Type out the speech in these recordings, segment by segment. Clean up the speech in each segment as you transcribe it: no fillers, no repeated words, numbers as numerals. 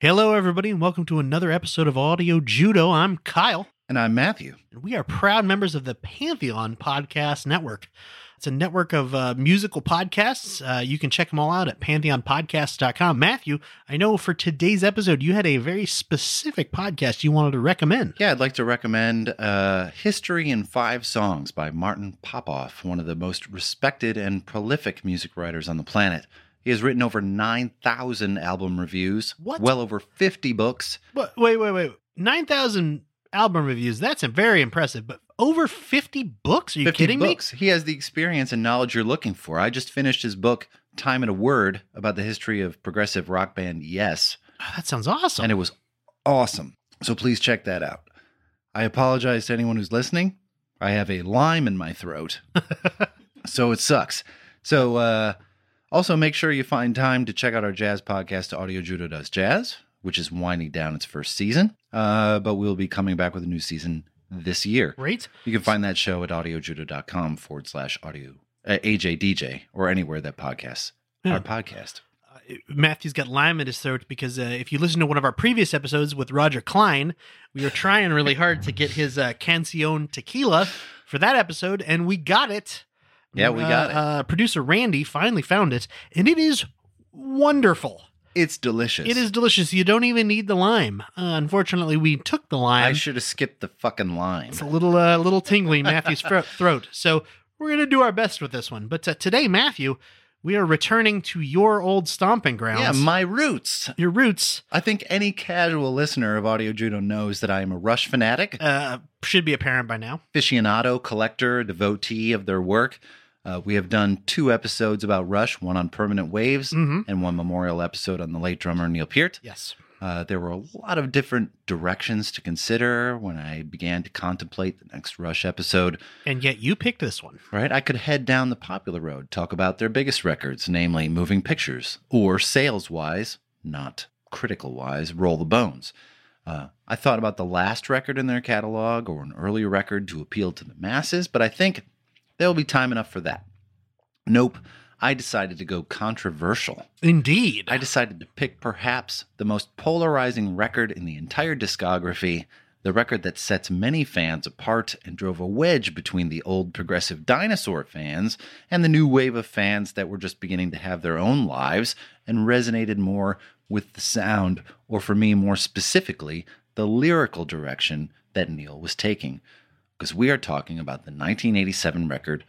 Hello, everybody, and welcome to another episode of Audio Judo. I'm Kyle. And I'm Matthew. And we are proud members of the Pantheon Podcast Network. It's a network of musical podcasts. You can check them all out at pantheonpodcasts.com. Matthew, I know for today's episode, you had a very specific podcast you wanted to recommend. Yeah, I'd like to recommend History in 5 Songs by Martin Popoff, one of the most respected and prolific music writers on the planet. He has written over 9,000 album reviews, well over 50 books. Wait. 9,000 album reviews, that's very impressive, but over 50 books? Are you kidding me? He has the experience and knowledge you're looking for. I just finished his book, Time and a Word, about the history of progressive rock band Yes. Oh, that sounds awesome. And it was awesome. So please check that out. I apologize to anyone who's listening. I have a lime in my throat, so it sucks. So, also, make sure you find time to check out our jazz podcast, Audio Judo Does Jazz, which is winding down its first season, but we'll be coming back with a new season this year. Great. You can find that show at audiojudo.com/AJDJ, or anywhere that podcasts our podcast. Matthew's got lime in his throat because if you listen to one of our previous episodes with Roger Klein, we were trying really hard to get his Cancion tequila for that episode, and we got it. Yeah, we got it. Producer Randy finally found it, and it is wonderful. It's delicious. It is delicious. You don't even need the lime. Unfortunately, we took the lime. I should have skipped the fucking lime. It's a little tingly in Matthew's throat. So we're going to do our best with this one. But today, Matthew, we are returning to your old stomping grounds. Yeah, my roots. Your roots. I think any casual listener of Audio Judo knows that I am a Rush fanatic. Should be apparent by now. Aficionado, collector, devotee of their work. We have done 2 episodes about Rush, one on Permanent Waves, and one memorial episode on the late drummer Neil Peart. Yes. There were a lot of different directions to consider when I began to contemplate the next Rush episode. And yet you picked this one. Right? I could head down the popular road, talk about their biggest records, namely Moving Pictures, or sales-wise, not critical-wise, Roll the Bones. I thought about the last record in their catalog or an earlier record to appeal to the masses, but I think there'll be time enough for that. Nope. I decided to go controversial. Indeed. I decided to pick perhaps the most polarizing record in the entire discography, the record that sets many fans apart and drove a wedge between the old progressive dinosaur fans and the new wave of fans that were just beginning to have their own lives and resonated more with the sound, or for me more specifically, the lyrical direction that Neil was taking. Because we are talking about the 1987 record,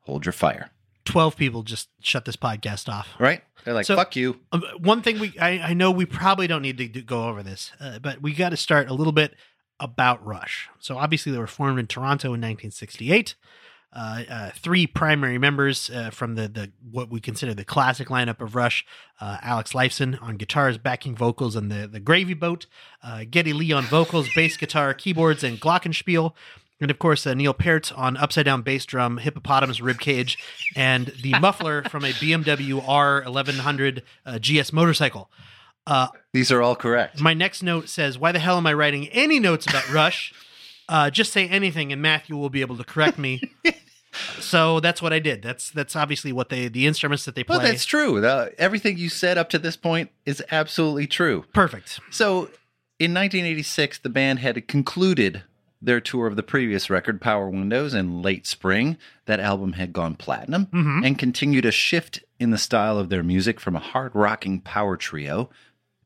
Hold Your Fire. 12 people just shut this podcast off. Right? They're like, so, fuck you. One thing I know we probably don't need to go over this, but we got to start a little bit about Rush. So obviously they were formed in Toronto in 1968. 3 primary members from the what we consider the classic lineup of Rush: Alex Lifeson on guitars, backing vocals, and the Gravy Boat; Geddy Lee on vocals, bass guitar, keyboards, and glockenspiel. And of course, Neil Peart on upside down bass drum, hippopotamus ribcage, and the muffler from a BMW R1100 GS motorcycle. These are all correct. My next note says, why the hell am I writing any notes about Rush? Just say anything and Matthew will be able to correct me. So that's what I did. That's obviously what the instruments that they play. Well, that's true. Everything you said up to this point is absolutely true. Perfect. So in 1986, the band had concluded their tour of the previous record, Power Windows, in late spring. That album had gone platinum and continued a shift in the style of their music from a hard-rocking power trio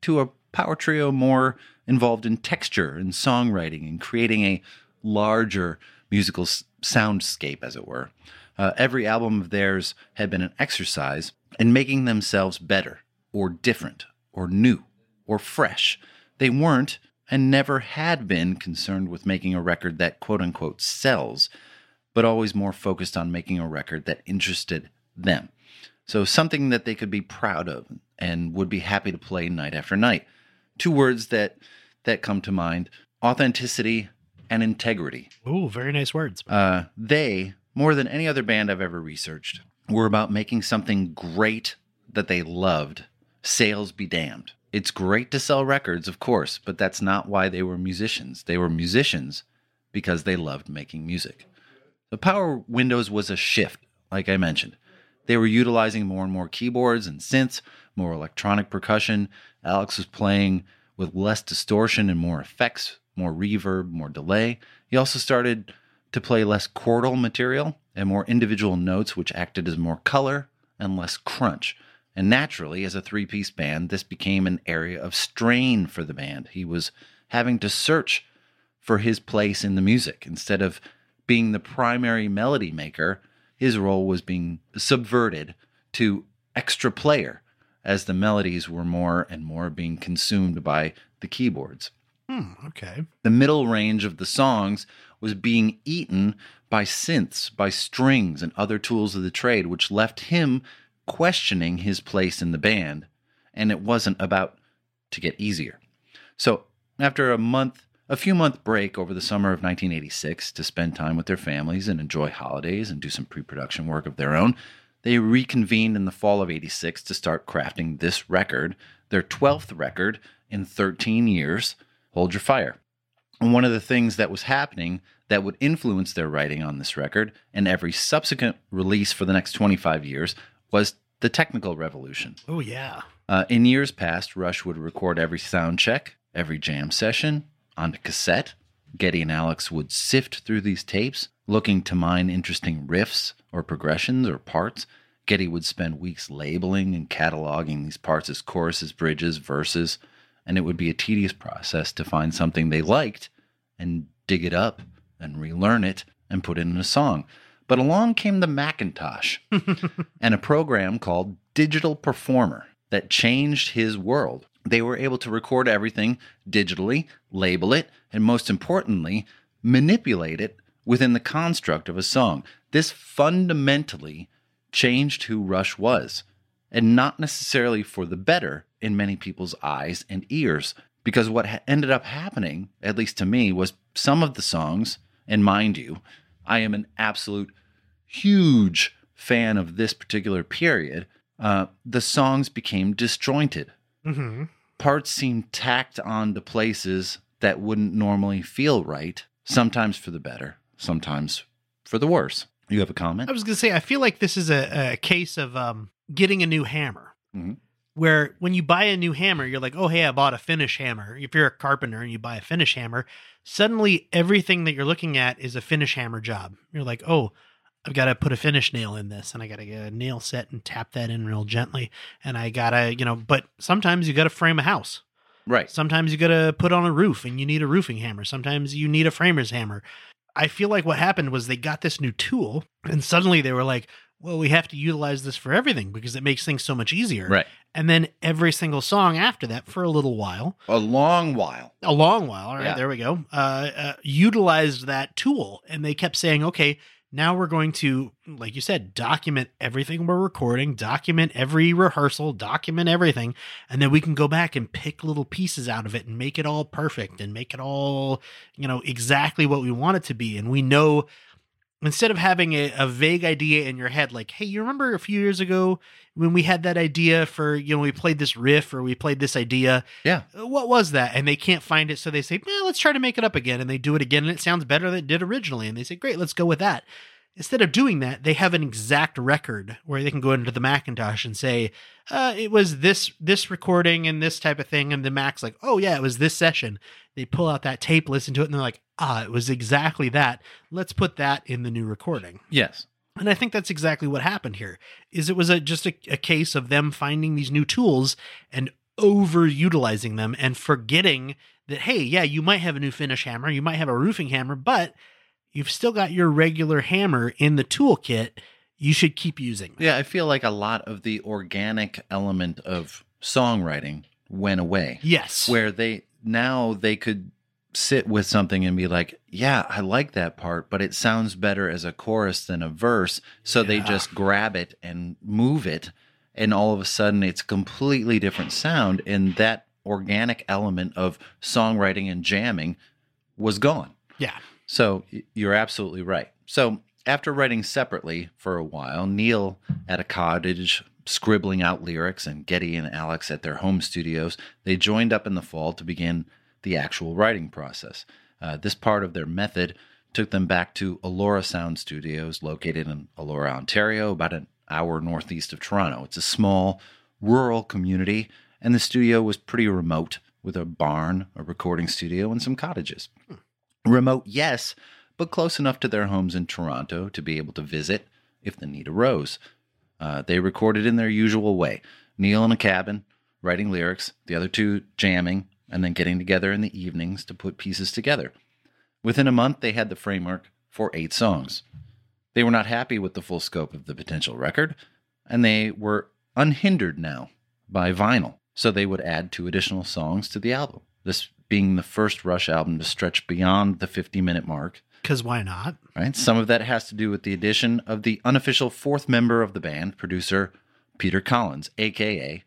to a power trio more involved in texture and songwriting and creating a larger musical soundscape, as it were. Every album of theirs had been an exercise in making themselves better or different or new or fresh. They weren't and never had been concerned with making a record that quote-unquote sells, but always more focused on making a record that interested them. So something that they could be proud of and would be happy to play night after night. Two words that come to mind: authenticity and integrity. Ooh, very nice words. They, more than any other band I've ever researched, were about making something great that they loved. Sales be damned. It's great to sell records, of course, but that's not why they were musicians. They were musicians because they loved making music. The Power Windows was a shift, like I mentioned. They were utilizing more and more keyboards and synths, more electronic percussion. Alex was playing with less distortion and more effects, more reverb, more delay. He also started to play less chordal material and more individual notes, which acted as more color and less crunch. And naturally, as a three-piece band, this became an area of strain for the band. He was having to search for his place in the music. Instead of being the primary melody maker, his role was being subverted to extra player, as the melodies were more and more being consumed by the keyboards. Okay. The middle range of the songs was being eaten by synths, by strings, and other tools of the trade, which left him questioning his place in the band, and it wasn't about to get easier. So after a few month break over the summer of 1986 to spend time with their families and enjoy holidays and do some pre-production work of their own, they reconvened in the fall of 86 to start crafting this record, their 12th record in 13 years, Hold Your Fire. And one of the things that was happening that would influence their writing on this record and every subsequent release for the next 25 years was the technical revolution. Oh, yeah. In years past, Rush would record every sound check, every jam session, onto cassette. Geddy and Alex would sift through these tapes, looking to mine interesting riffs or progressions or parts. Geddy would spend weeks labeling and cataloging these parts as choruses, bridges, verses, and it would be a tedious process to find something they liked and dig it up and relearn it and put it in a song. But along came the Macintosh and a program called Digital Performer that changed his world. They were able to record everything digitally, label it, and most importantly, manipulate it within the construct of a song. This fundamentally changed who Rush was, and not necessarily for the better in many people's eyes and ears, because what ended up happening, at least to me, was some of the songs, and mind you, I am an absolute huge fan of this particular period. The songs became disjointed. Mm-hmm. Parts seemed tacked on to places that wouldn't normally feel right, sometimes for the better, sometimes for the worse. You have a comment? I was going to say, I feel like this is a case of getting a new hammer, where when you buy a new hammer, you're like, oh, hey, I bought a Finnish hammer. If you're a carpenter and you buy a Finnish hammer, suddenly everything that you're looking at is a Finnish hammer job. You're like, oh, I've got to put a Finnish nail in this, and I got to get a nail set and tap that in real gently. And I got to, but sometimes you got to frame a house. Right. Sometimes you got to put on a roof and you need a roofing hammer. Sometimes you need a framer's hammer. I feel like what happened was they got this new tool and suddenly they were like, well, we have to utilize this for everything because it makes things so much easier. Right. And then every single song after that for a little while. A long while. All right, yeah. There we go. Utilized that tool. And they kept saying, okay, now we're going to, like you said, document everything we're recording, document every rehearsal, document everything. And then we can go back and pick little pieces out of it and make it all perfect and make it all, exactly what we want it to be. And we know instead of having a vague idea in your head, like, hey, you remember a few years ago when we had that idea for, you know, we played this riff or we played this idea. Yeah. What was that? And they can't find it. So they say, well, let's try to make it up again. And they do it again. And it sounds better than it did originally. And they say, great, let's go with that. Instead of doing that, they have an exact record where they can go into the Macintosh and say, it was this recording and this type of thing. And the Mac's like, oh yeah, it was this session. They pull out that tape, listen to it, and they're like, ah, it was exactly that. Let's put that in the new recording. Yes. And I think that's exactly what happened here, is it was just a case of them finding these new tools and overutilizing them and forgetting that, hey, yeah, you might have a new finish hammer, you might have a roofing hammer, but you've still got your regular hammer in the toolkit. You should keep using that. Yeah, I feel like a lot of the organic element of songwriting went away. Yes. Where now they could sit with something and be like, yeah, I like that part, but it sounds better as a chorus than a verse. So they just grab it and move it. And all of a sudden it's completely different sound. And that organic element of songwriting and jamming was gone. Yeah. So you're absolutely right. So after writing separately for a while, Neil at a cottage scribbling out lyrics and Geddy and Alex at their home studios, they joined up in the fall to begin the actual writing process. This part of their method took them back to Elora Sound Studios, located in Elora, Ontario, about an hour northeast of Toronto. It's a small, rural community, and the studio was pretty remote, with a barn, a recording studio, and some cottages. Remote, yes, but close enough to their homes in Toronto to be able to visit if the need arose. They recorded in their usual way. Neil in a cabin, writing lyrics, the other two jamming, and then getting together in the evenings to put pieces together. Within a month, they had the framework for 8 songs. They were not happy with the full scope of the potential record, and they were unhindered now by vinyl, so they would add 2 additional songs to the album. This being the first Rush album to stretch beyond the 50-minute mark. Because why not? Right. Some of that has to do with the addition of the unofficial 4th member of the band, producer Peter Collins, a.k.a.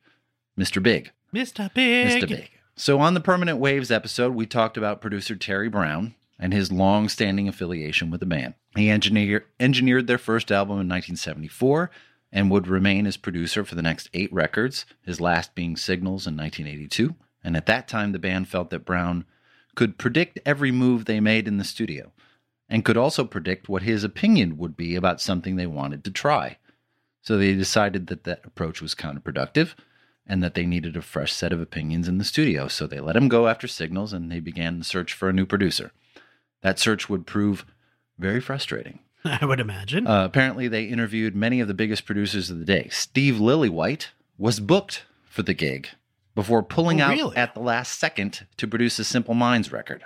Mr. Big. Mr. Big. Mr. Big. So on the Permanent Waves episode, we talked about producer Terry Brown and his long-standing affiliation with the band. He engineered their first album in 1974 and would remain as producer for the next 8 records, his last being Signals in 1982. And at that time, the band felt that Brown could predict every move they made in the studio and could also predict what his opinion would be about something they wanted to try. So they decided that approach was counterproductive and that they needed a fresh set of opinions in the studio. So they let him go after Signals and they began the search for a new producer. That search would prove very frustrating. I would imagine. Apparently, they interviewed many of the biggest producers of the day. Steve Lillywhite was booked for the gig before pulling out at the last second to produce a Simple Minds record.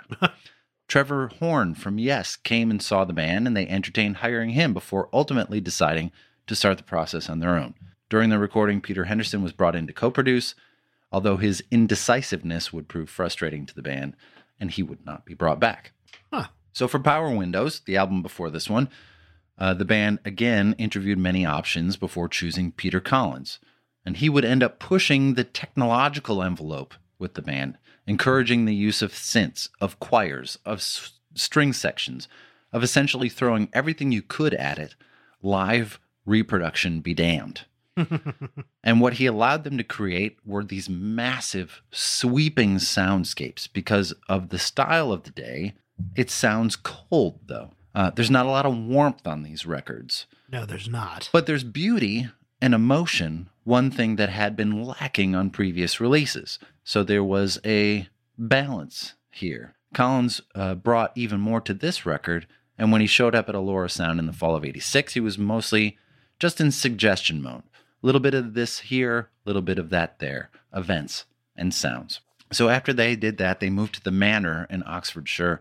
Trevor Horn from Yes came and saw the band, and they entertained hiring him before ultimately deciding to start the process on their own. During the recording, Peter Henderson was brought in to co-produce, although his indecisiveness would prove frustrating to the band, and he would not be brought back. Huh. So for Power Windows, the album before this one, the band again interviewed many options before choosing Peter Collins. And he would end up pushing the technological envelope with the band, encouraging the use of synths, of choirs, of string sections, of essentially throwing everything you could at it, live reproduction be damned. And what he allowed them to create were these massive, sweeping soundscapes. Because of the style of the day, it sounds cold, though. There's not a lot of warmth on these records. No, there's not. But there's beauty and emotion, one thing that had been lacking on previous releases. So there was a balance here. Collins brought even more to this record, and when he showed up at Elora Sound in the fall of '86, he was mostly just in suggestion mode. A little bit of this here, a little bit of that there, events and sounds. So after they did that, they moved to the Manor in Oxfordshire,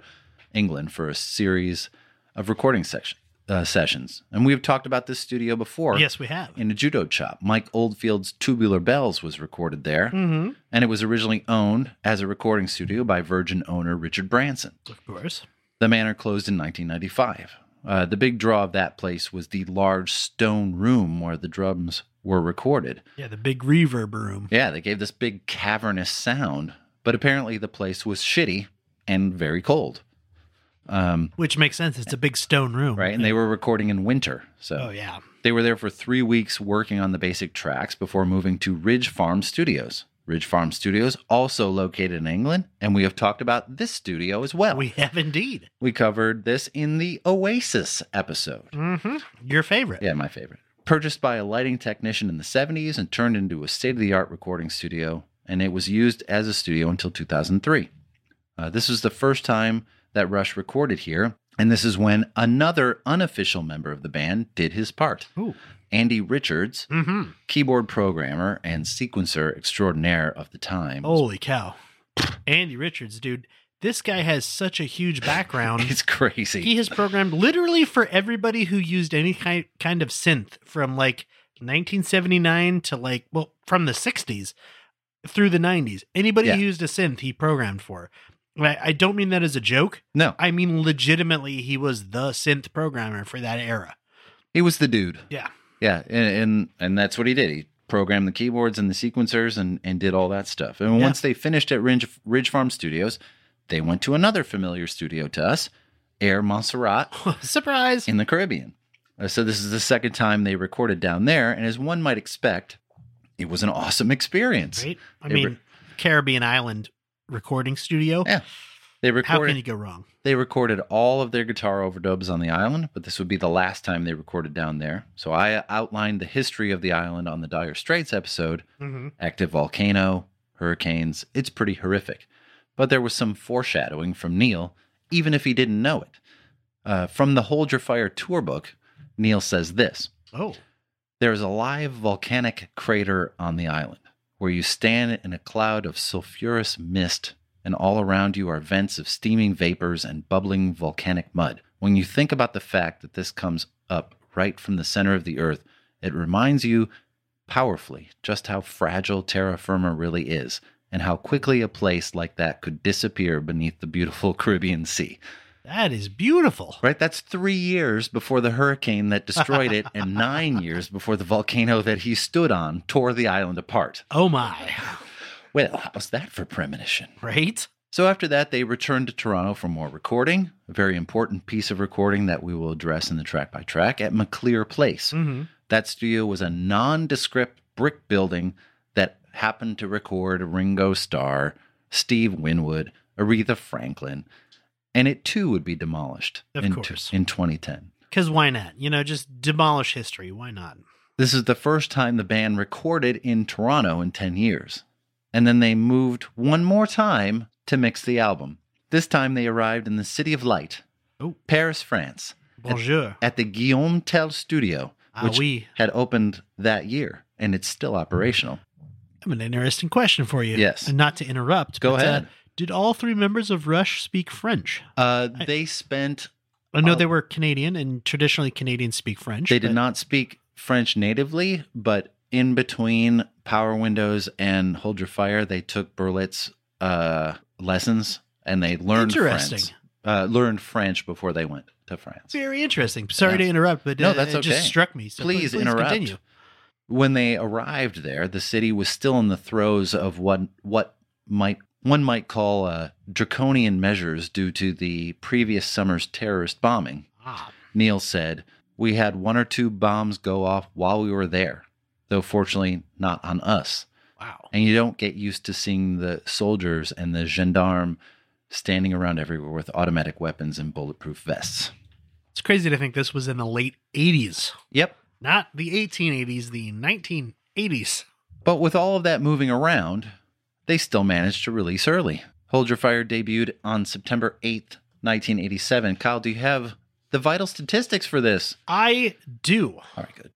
England, for a series of recording sessions. And we've talked about this studio before. Yes, we have. In a judo shop. Mike Oldfield's Tubular Bells was recorded there. Mm-hmm. And it was originally owned as a recording studio by Virgin owner Richard Branson. Of course. The Manor closed in 1995. The big draw of that place was the large stone room where the drums were recorded. Yeah, the big reverb room. Yeah, they gave this big cavernous sound. But apparently the place was shitty and very cold. Which makes sense. It's a big stone room. Right. And they were recording in winter. So they were there for 3 weeks working on the basic tracks before moving to Ridge Farm Studios. Ridge Farm Studios, also located in England, and we have talked about this studio as well. We have indeed. We covered this in the Oasis episode. Mm-hmm. Your favorite. Yeah, my favorite. Purchased by a lighting technician in the 70s and turned into a state-of-the-art recording studio, and it was used as a studio until 2003. This was the first time that Rush recorded here, and this is when another unofficial member of the band did his part. Ooh. Andy Richards, mm-hmm. keyboard programmer and sequencer extraordinaire of the time. Holy cow. Andy Richards, dude. This guy has such a huge background. It's crazy. He has programmed literally for everybody who used any kind of synth from like 1979 to like, well, from the 60s through the 90s. Anybody who used a synth, he programmed for. I don't mean that as a joke. No. I mean, legitimately, he was the synth programmer for that era. He was the dude. Yeah. Yeah, and that's what he did. He programmed the keyboards and the sequencers and did all that stuff. And once they finished at Ridge Farm Studios, they went to another familiar studio to us, Air Montserrat. Surprise! In the Caribbean. So this is the second time they recorded down there, and as one might expect, it was an awesome experience. Right? I mean, Caribbean Island recording studio. Yeah. How can you go wrong? They recorded all of their guitar overdubs on the island, but this would be the last time they recorded down there. So I outlined the history of the island on the Dire Straits episode, mm-hmm. active volcano, hurricanes. It's pretty horrific. But there was some foreshadowing from Neil, even if he didn't know it. From the Hold Your Fire tour book, Neil says this. Oh. There is a live volcanic crater on the island where you stand in a cloud of sulfurous mist, and all around you are vents of steaming vapors and bubbling volcanic mud. When you think about the fact that this comes up right from the center of the earth, it reminds you powerfully just how fragile terra firma really is, and how quickly a place like that could disappear beneath the beautiful Caribbean Sea. That is beautiful. Right? That's 3 years before the hurricane that destroyed it, and 9 years before the volcano that he stood on tore the island apart. Oh my. Well, how's that for premonition? Right? So after that, they returned to Toronto for more recording, a very important piece of recording that we will address in the track by track at McClear Place. Mm-hmm. That studio was a nondescript brick building that happened to record Ringo Starr, Steve Winwood, Aretha Franklin, and it too would be demolished in 2010. Because why not? You know, just demolish history. Why not? This is the first time the band recorded in Toronto in 10 years. And then they moved one more time to mix the album. This time they arrived in the City of Light, Paris, France. Bonjour. At the Guillaume Tell Studio, which had opened that year, and it's still operational. I have an interesting question for you. Yes. And not to interrupt. Go ahead. Did all three members of Rush speak French? I know they were Canadian, and traditionally Canadians speak French. They did not speak French natively, but in between Power Windows and Hold Your Fire, they took Berlitz lessons, and they learned French. Learned French before they went to France. Very interesting. Sorry to interrupt, but no, that's okay. Just struck me. So please interrupt. Continue. When they arrived there, the city was still in the throes of what one might call draconian measures due to the previous summer's terrorist bombing. Ah. Neil said, "We had one or two bombs go off while we were there, though fortunately not on us." Wow. And you don't get used to seeing the soldiers and the gendarme standing around everywhere with automatic weapons and bulletproof vests. It's crazy to think this was in the late 80s. Yep. Not the 1880s, the 1980s. But with all of that moving around, they still managed to release early. Hold Your Fire debuted on September 8th, 1987. Kyle, do you have the vital statistics for this? I do. All right, good.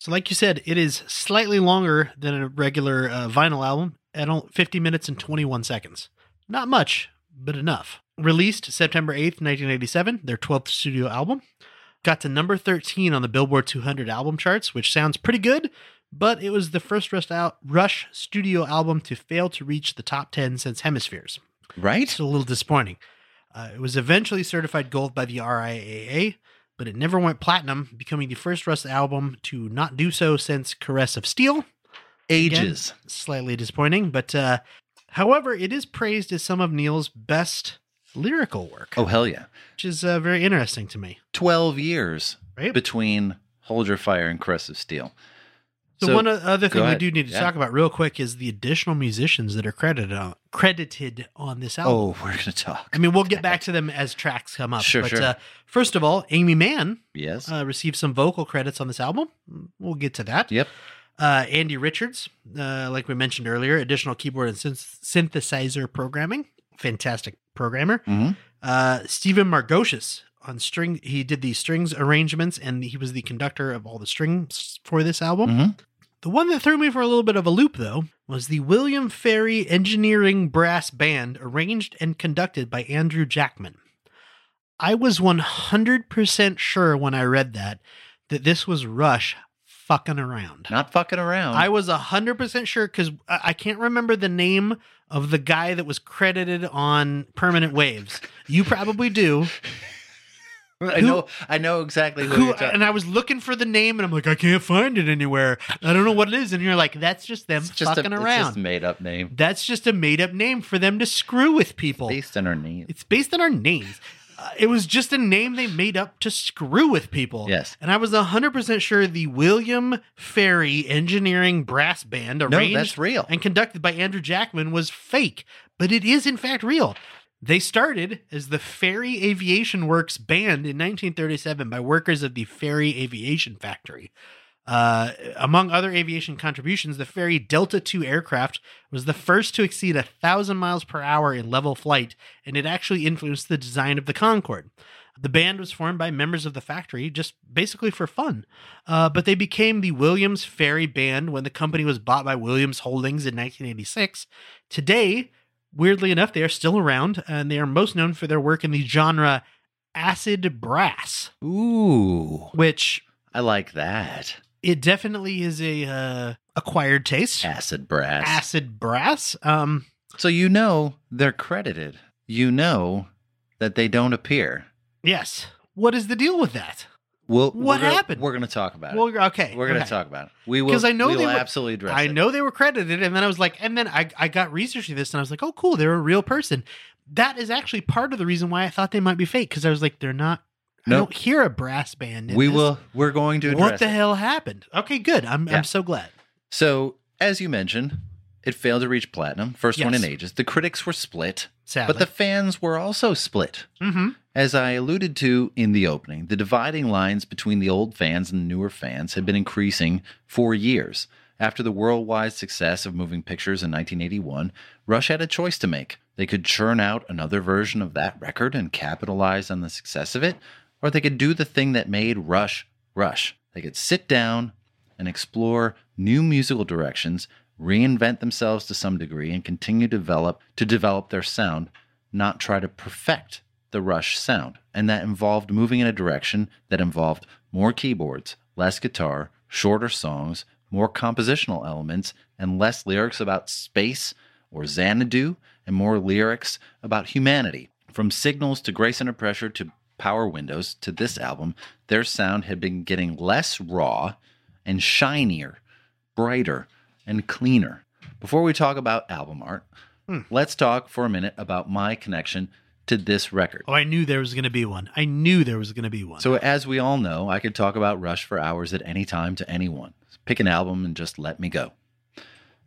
So like you said, it is slightly longer than a regular vinyl album at 50 minutes and 21 seconds. Not much, but enough. Released September 8th, 1987, their 12th studio album. Got to number 13 on the Billboard 200 album charts, which sounds pretty good, but it was the first Rush studio album to fail to reach the top 10 since Hemispheres. Right? It's a little disappointing. It was eventually certified gold by the RIAA, but it never went platinum, becoming the first Rush album to not do so since Caress of Steel. Ages. Again, slightly disappointing, but however, it is praised as some of Neil's best lyrical work. Oh, hell yeah. Which is very interesting to me. 12 years between Hold Your Fire and Crest of Steel. So one other thing we do need to talk about real quick is the additional musicians that are credited on this album. Oh, we're going to talk. I mean, we'll get back to them as tracks come up. Sure. First of all, Aimee Mann received some vocal credits on this album. We'll get to that. Yep. Andy Richards, like we mentioned earlier, additional keyboard and synthesizer programming. Fantastic programmer. Mm-hmm. Stephen Margoshes on string. He did the strings arrangements, and he was the conductor of all the strings for this album. Mm-hmm. The one that threw me for a little bit of a loop, though, was the Williams Fairey Engineering Brass Band, arranged and conducted by Andrew Jackman. I was 100% sure when I read that this was Rush fucking around. Not fucking around. I was 100% sure, because I can't remember the name of the guy that was credited on Permanent Waves. You probably do. I know exactly who you're talking about. And I was looking for the name, and I'm like, I can't find it anywhere. I don't know what it is. And you're like, that's just them fucking around. It's just a made-up name. That's just a made-up name for them to screw with people. It's based on our names. It was just a name they made up to screw with people. Yes. And I was 100% sure the Williams Fairey Engineering Brass Band, arranged that's real, and conducted by Andrew Jackman, was fake. But it is, in fact, real. They started as the Fairey Aviation Works Band in 1937 by workers of the Fairey Aviation Factory. Among other aviation contributions, the Fairey Delta II aircraft was the first to exceed 1,000 miles per hour in level flight, and it actually influenced the design of the Concorde. The band was formed by members of the factory just basically for fun, but they became the Williams Fairey Band when the company was bought by Williams Holdings in 1986. Today, weirdly enough, they are still around, and they are most known for their work in the genre acid brass. Ooh. Which... I like that. It definitely is a acquired taste. Acid brass. Acid brass. So you know they're credited. You know that they don't appear. Yes. What is the deal with that? What happened? We're going to talk about it. Okay. We're going to talk about it. We will absolutely address it. I know they were credited, and then I was like, and then I got researching this, and I was like, oh, cool, they're a real person. That is actually part of the reason why I thought they might be fake, because I was like, they're not. Nope. I don't hear a brass band in this. We're going to address it. What the hell happened? Okay, good. I'm so glad. So, as you mentioned, it failed to reach platinum, first one in ages. The critics were split, sadly, but the fans were also split. Mm-hmm. As I alluded to in the opening, the dividing lines between the old fans and the newer fans had been increasing for years. After the worldwide success of Moving Pictures in 1981, Rush had a choice to make. They could churn out another version of that record and capitalize on the success of it, or they could do the thing that made Rush, Rush. They could sit down and explore new musical directions, reinvent themselves to some degree, and continue to develop their sound, not try to perfect the Rush sound. And that involved moving in a direction that involved more keyboards, less guitar, shorter songs, more compositional elements, and less lyrics about space or Xanadu, and more lyrics about humanity. From Signals to Grace Under Pressure to Power Windows to this album, their sound had been getting less raw and shinier, brighter, and cleaner. Before we talk about album art, let's talk for a minute about my connection to this record. Oh, I knew there was going to be one. So as we all know, I could talk about Rush for hours at any time to anyone. Pick an album and just let me go.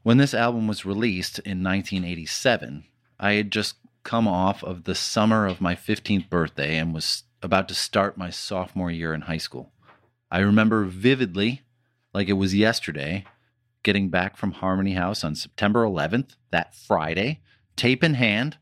When this album was released in 1987, I had just come off of the summer of my 15th birthday and was about to start my sophomore year in high school. I remember vividly, like it was yesterday, getting back from Harmony House on September 11th, that Friday, tape in hand,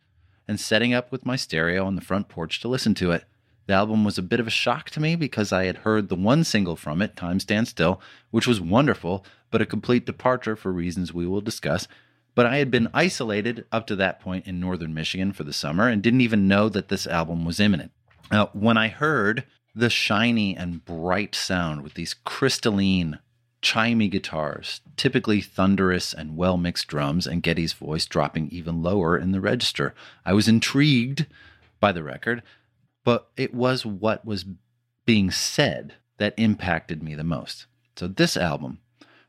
and setting up with my stereo on the front porch to listen to it. The album was a bit of a shock to me because I had heard the one single from it, Time Stands Still, which was wonderful, but a complete departure for reasons we will discuss. But I had been isolated up to that point in northern Michigan for the summer and didn't even know that this album was imminent. Now, when I heard the shiny and bright sound with these crystalline, chimey guitars, typically thunderous and well-mixed drums, and Geddy's voice dropping even lower in the register, I was intrigued by the record, but it was what was being said that impacted me the most. So this album,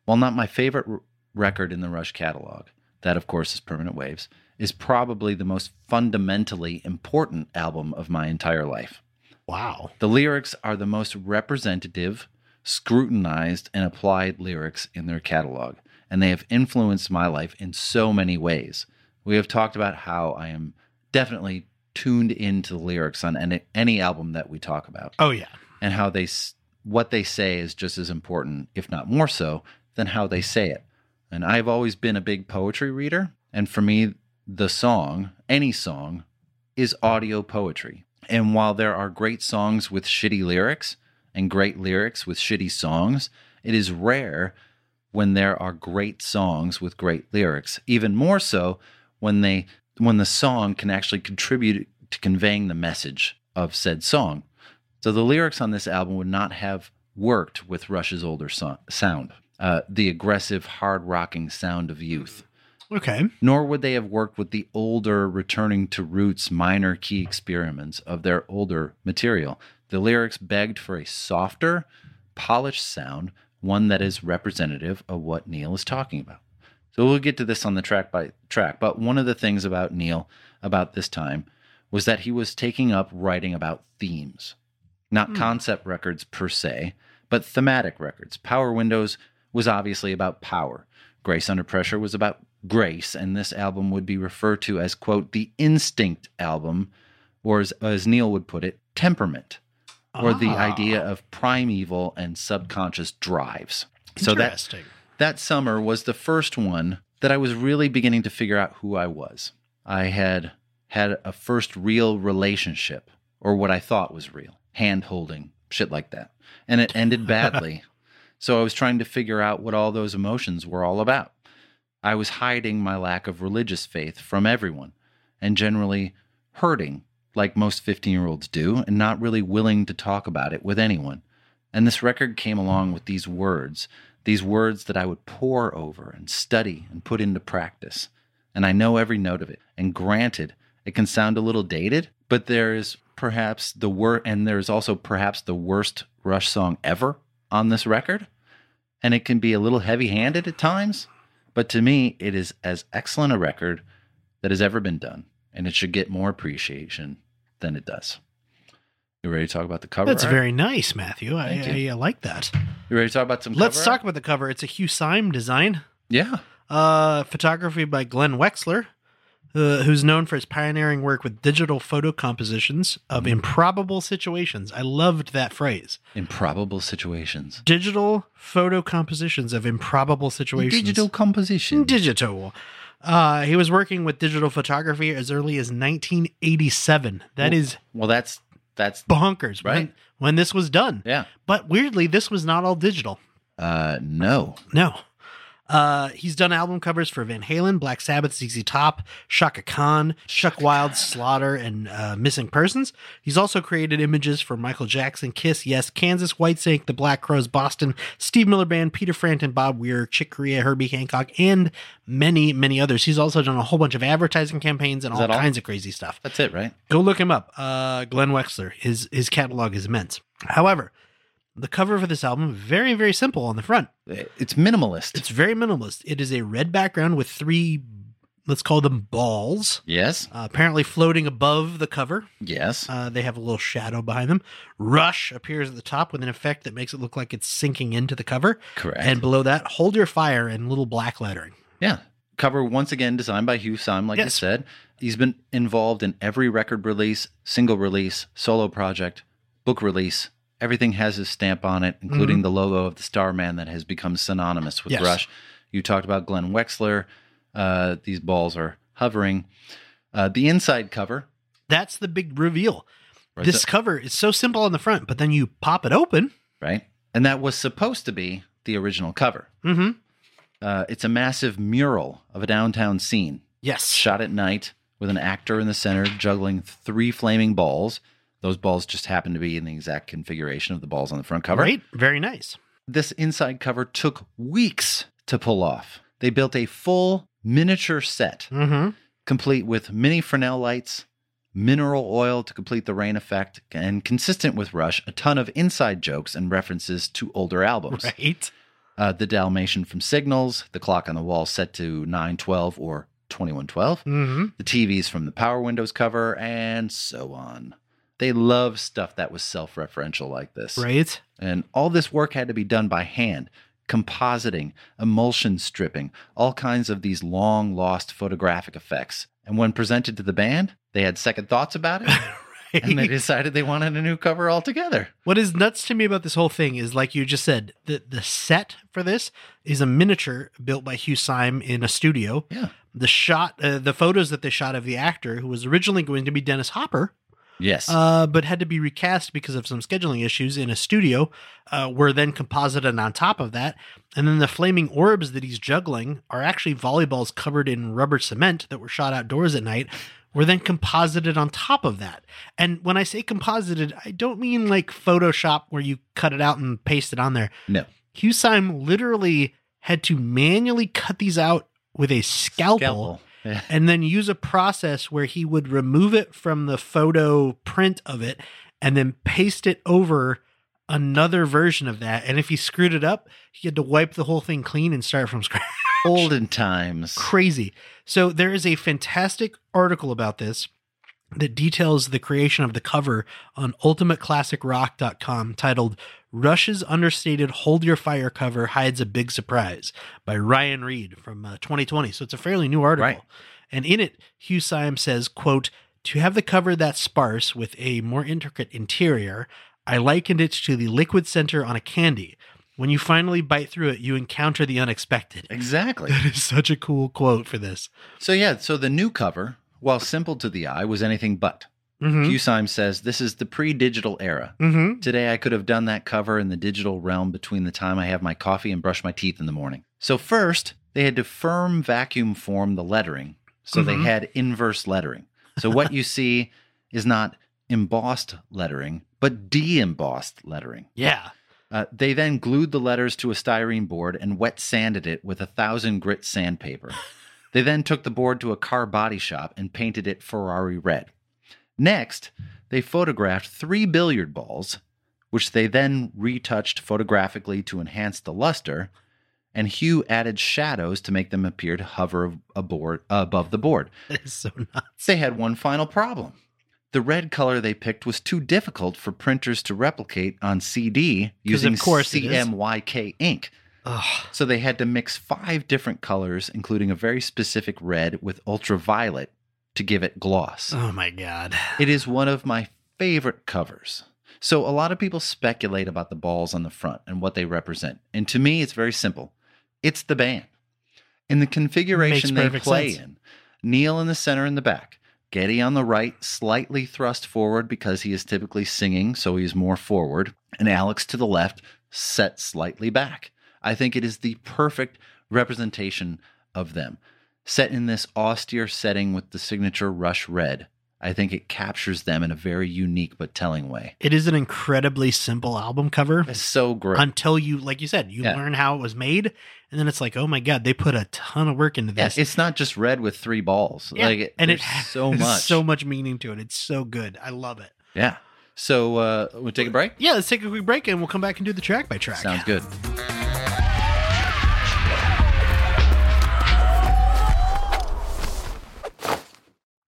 while not my favorite record in the Rush catalog, that of course is Permanent Waves, is probably the most fundamentally important album of my entire life. Wow. The lyrics are the most representative, scrutinized, and applied lyrics in their catalog, and they have influenced my life in so many ways. We have talked about how I am definitely tuned into the lyrics on any album that we talk about. Oh, yeah. And how they, what they say is just as important, if not more so, than how they say it. And I've always been a big poetry reader, and for me, the song, any song, is audio poetry. And while there are great songs with shitty lyrics and great lyrics with shitty songs, it is rare when there are great songs with great lyrics, even more so when the song can actually contribute to conveying the message of said song. So the lyrics on this album would not have worked with Rush's older sound, the aggressive, hard-rocking sound of youth. Okay. Nor would they have worked with the older, returning to roots, minor key experiments of their older material. The lyrics begged for a softer, polished sound, one that is representative of what Neil is talking about. So we'll get to this on the track by track, but one of the things about Neil about this time was that he was taking up writing about themes, not concept records per se, but thematic records. Power Windows was obviously about power. Grace Under Pressure was about grace, and this album would be referred to as, quote, the instinct album, or as Neil would put it, temperament, or the idea of primeval and subconscious drives. Interesting. So that summer was the first one that I was really beginning to figure out who I was. I had a first real relationship, or what I thought was real, hand-holding, shit like that. And it ended badly. So I was trying to figure out what all those emotions were all about. I was hiding my lack of religious faith from everyone and generally hurting like most 15-year-olds do and not really willing to talk about it with anyone. And this record came along with these words that I would pore over and study and put into practice. And I know every note of it. And granted, it can sound a little dated, but there is perhaps the worst Rush song ever on this record. And it can be a little heavy-handed at times. But to me, it is as excellent a record that has ever been done, and it should get more appreciation than it does. You ready to talk about the cover? That's art? Very nice, Matthew. I like that. You ready to talk about some cover? Let's talk about the cover. It's a Hugh Syme design. Yeah. Photography by Glenn Wexler, who's known for his pioneering work with digital photo compositions of improbable situations. I loved that phrase. Improbable situations. Digital photo compositions of improbable situations. Digital composition. Digital. He was working with digital photography as early as 1987. That's bonkers, right? When this was done. Yeah. But weirdly, this was not all digital. No. He's done album covers for Van Halen, Black Sabbath, ZZ Top, Chaka Khan, Chuck Wild, Slaughter, and Missing Persons. He's also created images for Michael Jackson, Kiss, Yes, Kansas, Whitesnake, The Black Crowes, Boston, Steve Miller Band, Peter Frampton, Bob Weir, Chick Corea, Herbie Hancock, and many, many others. He's also done a whole bunch of advertising campaigns and all kinds of crazy stuff. That's it, right? Go look him up. Glenn Wexler. His catalog is immense. However, the cover for this album, very, very simple on the front. It's minimalist. It's very minimalist. It is a red background with three, let's call them balls. Yes. Apparently floating above the cover. Yes. They have a little shadow behind them. Rush appears at the top with an effect that makes it look like it's sinking into the cover. Correct. And below that, Hold Your Fire in little black lettering. Yeah. Cover, once again, designed by Hugh Syme, like you said. He's been involved in every record release, single release, solo project, book release. Everything has his stamp on it, including the logo of the Starman that has become synonymous with Rush. You talked about Glenn Wexler. These balls are hovering. The inside cover. That's the big reveal. Right. This cover is so simple on the front, but then you pop it open. Right. And that was supposed to be the original cover. Mm-hmm. It's a massive mural of a downtown scene. Yes. Shot at night with an actor in the center juggling three flaming balls. Those balls just happen to be in the exact configuration of the balls on the front cover. Right. Very nice. This inside cover took weeks to pull off. They built a full miniature set, complete with mini Fresnel lights, mineral oil to complete the rain effect, and consistent with Rush, a ton of inside jokes and references to older albums. Right. The Dalmatian from Signals, the clock on the wall set to 9:12 or 2112, the TVs from the Power Windows cover, and so on. They love stuff that was self-referential like this. Right. And all this work had to be done by hand. Compositing, emulsion stripping, all kinds of these long-lost photographic effects. And when presented to the band, they had second thoughts about it. And they decided they wanted a new cover altogether. What is nuts to me about this whole thing is, like you just said, the set for this is a miniature built by Hugh Syme in a studio. Yeah. The shot, the photos that they shot of the actor, who was originally going to be Dennis Hopper. Yes. But had to be recast because of some scheduling issues in a studio, were then composited on top of that. And then the flaming orbs that he's juggling are actually volleyballs covered in rubber cement that were shot outdoors at night. Were then composited on top of that. And when I say composited, I don't mean like Photoshop where you cut it out and paste it on there. No. Hugh Syme literally had to manually cut these out with a scalpel. Yeah. And then use a process where he would remove it from the photo print of it and then paste it over another version of that. And if he screwed it up, he had to wipe the whole thing clean and start from scratch. Olden times. Crazy. So there is a fantastic article about this that details the creation of the cover on ultimateclassicrock.com titled Rush's Understated Hold Your Fire Cover Hides a Big Surprise by Ryan Reed from 2020. So it's a fairly new article. Right. And in it, Hugh Syme says, quote, to have the cover that sparse with a more intricate interior, I likened it to the liquid center on a candy. When you finally bite through it, you encounter the unexpected. Exactly. That is such a cool quote for this. So yeah, so the new cover, while simple to the eye, was anything but. Hugh Syme says, this is the pre-digital era. Today I could have done that cover in the digital realm between the time I have my coffee and brush my teeth in the morning. So first, they had to firm vacuum form the lettering. So they had inverse lettering. So what you see is not embossed lettering, but de-embossed lettering. Yeah. They then glued the letters to a styrene board and wet sanded it with 1,000 grit sandpaper. They then took the board to a car body shop and painted it Ferrari red. Next, they photographed 3 billiard balls, which they then retouched photographically to enhance the luster, and Hugh added shadows to make them appear to hover above the board. That is so nuts. They had one final problem. The red color they picked was too difficult for printers to replicate on CD using CMYK ink. Ugh. So they had to mix 5 different colors, including a very specific red with ultraviolet to give it gloss. Oh my God. It is one of my favorite covers. So a lot of people speculate about the balls on the front and what they represent. And to me, it's very simple. It's the band. In the configuration they play in, Neil in the center and the back, Geddy on the right, slightly thrust forward because he is typically singing, so he's more forward, and Alex to the left, set slightly back. I think it is the perfect representation of them. Set in this austere setting with the signature Rush red, I think it captures them in a very unique but telling way. It is an incredibly simple album cover. It's so great. Until you, like you said, you learn how it was made, and then it's like, oh my God, they put a ton of work into this. Yeah, it's not just red with 3 balls. Yeah. Like it, and it has so much meaning to it. It's so good. I love it. Yeah. So we'll take a break? Yeah, let's take a quick break, and we'll come back and do the track by track. Sounds good.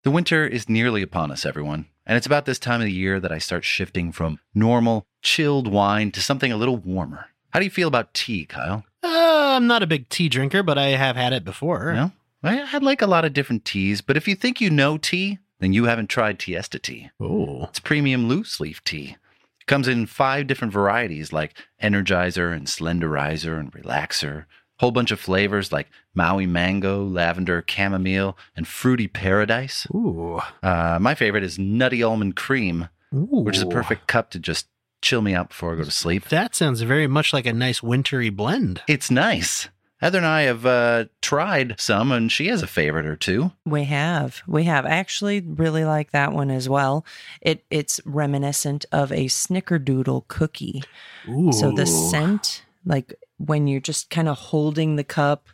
The winter is nearly upon us, everyone, and it's about this time of the year that I start shifting from normal, chilled wine to something a little warmer. How do you feel about tea, Kyle? I'm not a big tea drinker, but I have had it before. No? I like a lot of different teas, but if you think you know tea, then you haven't tried Tiesta tea. Oh. It's premium loose-leaf tea. It comes in 5 different varieties like Energizer and Slenderizer and Relaxer. Whole bunch of flavors like Maui mango, lavender, chamomile, and fruity paradise. Ooh. My favorite is nutty almond cream, which is a perfect cup to just chill me out before I go to sleep. That sounds very much like a nice wintry blend. It's nice. Heather and I have tried some, and she has a favorite or two. We have. I actually really like that one as well. It's reminiscent of a snickerdoodle cookie. Ooh. So the scent, like, when you're just kind of holding the cup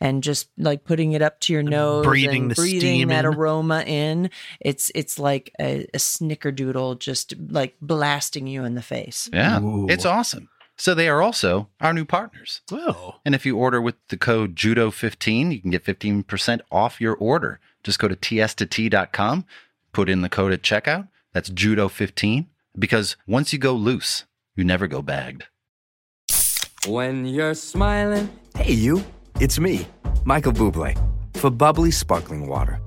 and just like putting it up to your nose, breathing that aroma in, it's like a snickerdoodle just like blasting you in the face. Yeah, ooh. It's awesome. So they are also our new partners. Whoa. And if you order with the code JUDO15, you can get 15% off your order. Just go to ts2t.com, put in the code at checkout. That's JUDO15. Because once you go loose, you never go bagged. When you're smiling. Hey, you. It's me, Michael Bublé, for Bubbly Sparkling Water.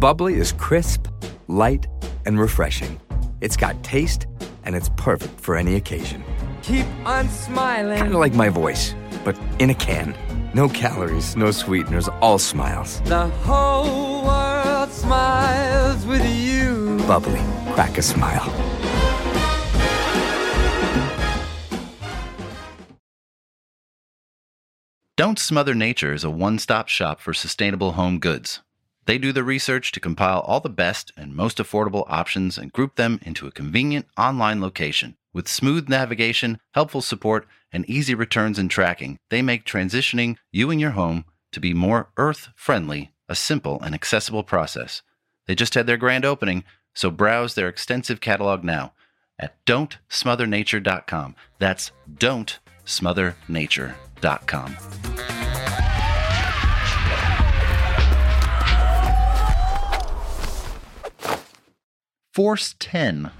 Bubbly is crisp, light, and refreshing. It's got taste, and it's perfect for any occasion. Keep on smiling. Kind of like my voice, but in a can. No calories, no sweeteners, all smiles. The whole world smiles with you. Bubbly. Crack a smile. Don't Smother Nature is a one-stop shop for sustainable home goods. They do the research to compile all the best and most affordable options and group them into a convenient online location. With smooth navigation, helpful support, and easy returns and tracking, they make transitioning you and your home to be more earth-friendly a simple and accessible process. They just had their grand opening, so browse their extensive catalog now at don'tsmothernature.com. That's don'tsmothernature.com. Force 10.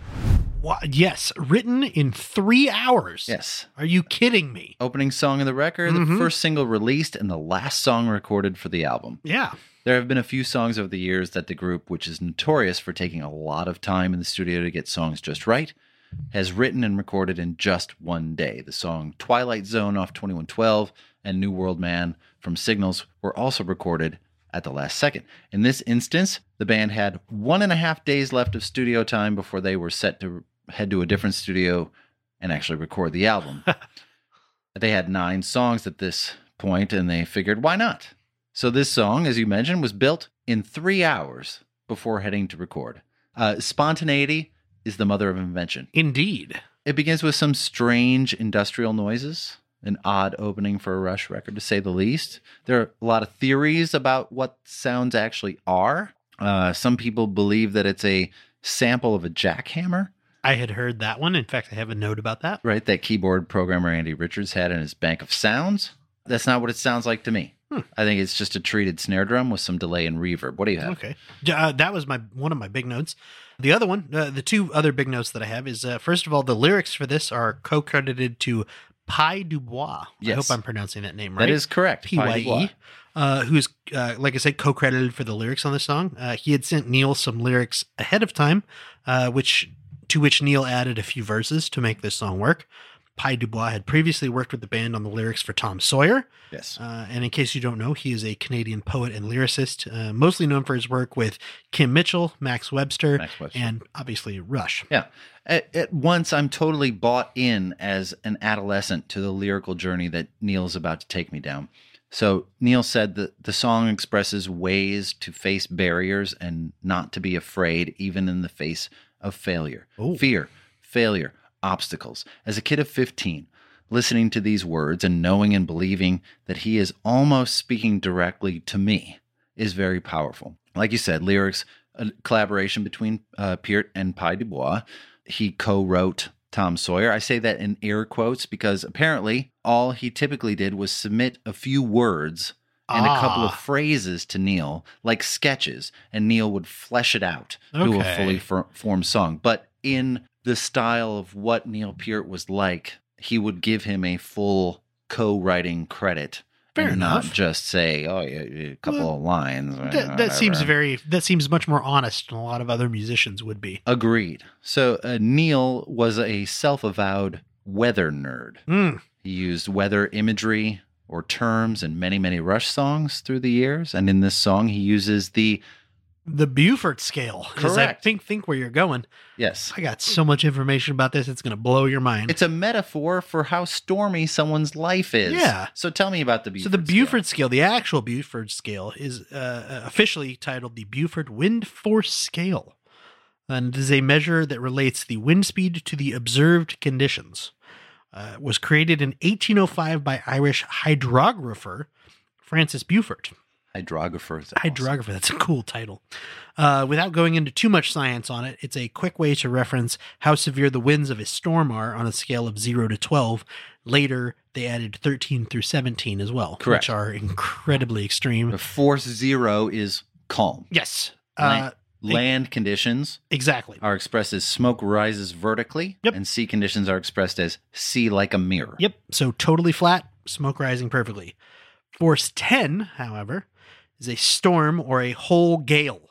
What? Yes, written in 3 hours. Yes. Are you kidding me? Opening song of the record, the first single released, and the last song recorded for the album. Yeah. There have been a few songs over the years that the group, which is notorious for taking a lot of time in the studio to get songs just right, has written and recorded in just one day. The song Twilight Zone off 2112 and New World Man from Signals were also recorded at the last second. In this instance, the band had 1.5 days left of studio time before they were set to head to a different studio and actually record the album. They had 9 songs at this point, and they figured, why not? So this song, as you mentioned, was built in 3 hours before heading to record. Spontaneity is the mother of invention. Indeed. It begins with some strange industrial noises. An odd opening for a Rush record, to say the least. There are a lot of theories about what sounds actually are. Some people believe that it's a sample of a jackhammer. I had heard that one. In fact, I have a note about that. Right, that keyboard programmer Andy Richards had in his bank of sounds. That's not what it sounds like to me. I think it's just a treated snare drum with some delay and reverb. What do you have? Okay. That was one of my big notes. The other one, the two other big notes that I have is, first of all, the lyrics for this are co-credited to Pie Dubois. Yes. I hope I'm pronouncing that name right. That is correct. P-Y-E. Who's, like I said, co-credited for the lyrics on the song. He had sent Neil some lyrics ahead of time, which Neil added a few verses to make this song work. Pie Dubois had previously worked with the band on the lyrics for Tom Sawyer. Yes. And in case you don't know, he is a Canadian poet and lyricist, mostly known for his work with Kim Mitchell, Max Webster, and obviously Rush. Yeah. At once, I'm totally bought in as an adolescent to the lyrical journey that Neil's about to take me down. So Neil said that the song expresses ways to face barriers and not to be afraid, even in the face of failure. Ooh. Fear, failure, obstacles. As a kid of 15, listening to these words and knowing and believing that he is almost speaking directly to me is very powerful. Like you said, lyrics, a collaboration between Peart and Pie Dubois. He co-wrote Tom Sawyer. I say that in air quotes because apparently all he typically did was submit a few words and a couple of phrases to Neil, like sketches, and Neil would flesh it out to a fully formed song. But in the style of what Neil Peart was like, he would give him a full co-writing credit. Fair enough. Not just say, a couple of lines. That seems much more honest than a lot of other musicians would be. Agreed. So Neil was a self-avowed weather nerd. Mm. He used weather imagery or terms in many, many Rush songs through the years. And in this song, he uses the Beaufort scale. Correct. I think where you're going. Yes. I got so much information about this, it's going to blow your mind. It's a metaphor for how stormy someone's life is. Yeah. So tell me about the Beaufort scale. So the Beaufort scale, the actual Beaufort scale, is officially titled the Beaufort Wind Force Scale. And it is a measure that relates the wind speed to the observed conditions. Was created in 1805 by Irish hydrographer Francis Beaufort. Hydrographer. Hydrographer. That's a cool title. Without going into too much science on it, it's a quick way to reference how severe the winds of a storm are on a scale of 0 to 12. Later, they added 13 through 17 as well. Correct. Which are incredibly extreme. The force 0 is calm. Yes. Land conditions exactly are expressed as smoke rises vertically, yep. And sea conditions are expressed as sea like a mirror. Yep. So totally flat, smoke rising perfectly. Force 10, however, is a storm or a whole gale.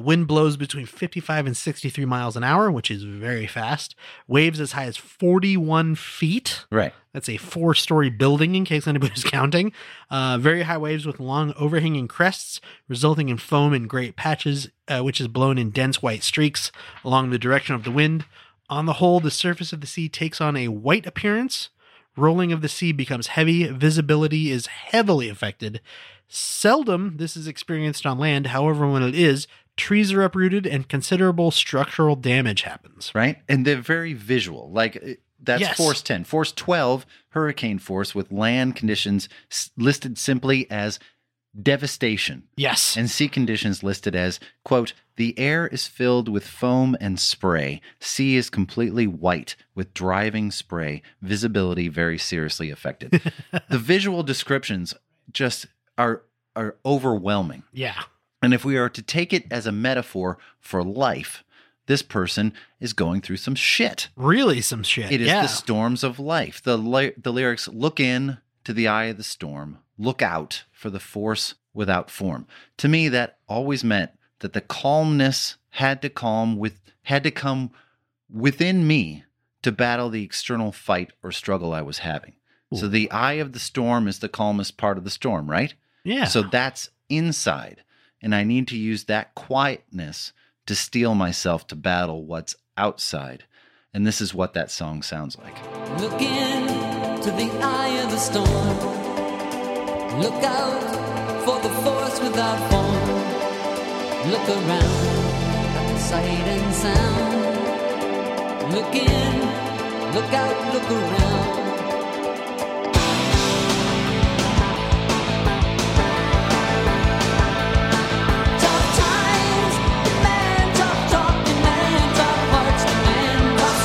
Wind blows between 55 and 63 miles an hour, which is very fast. Waves as high as 41 feet. Right. That's a 4-story building, in case anybody's counting. Very high waves with long overhanging crests, resulting in foam in great patches, which is blown in dense white streaks along the direction of the wind. On the whole, the surface of the sea takes on a white appearance. Rolling of the sea becomes heavy. Visibility is heavily affected. Seldom this is experienced on land. However, when it is, trees are uprooted and considerable structural damage happens. Right. And they're very visual. Like that's yes. Force 10. Force 12, hurricane force with land conditions listed simply as devastation. Yes. And sea conditions listed as, quote, the air is filled with foam and spray. Sea is completely white with driving spray. Visibility very seriously affected. The visual descriptions just are overwhelming. Yeah. And if we are to take it as a metaphor for life, this person is going through some shit. Really some shit. It is the storms of life. The lyrics, look in to the eye of the storm. Look out for the force without form. To me, that always meant that the calmness had to come within me to battle the external fight or struggle I was having. Ooh. So the eye of the storm is the calmest part of the storm, right? Yeah. So that's inside, and I need to use that quietness to steel myself to battle what's outside. And this is what that song sounds like. Look in to the eye of the storm. Look out for the force without form. Look around at sight and sound. Look in, look out, look around. Tough times demand tough talk, demand tough hearts, demand tough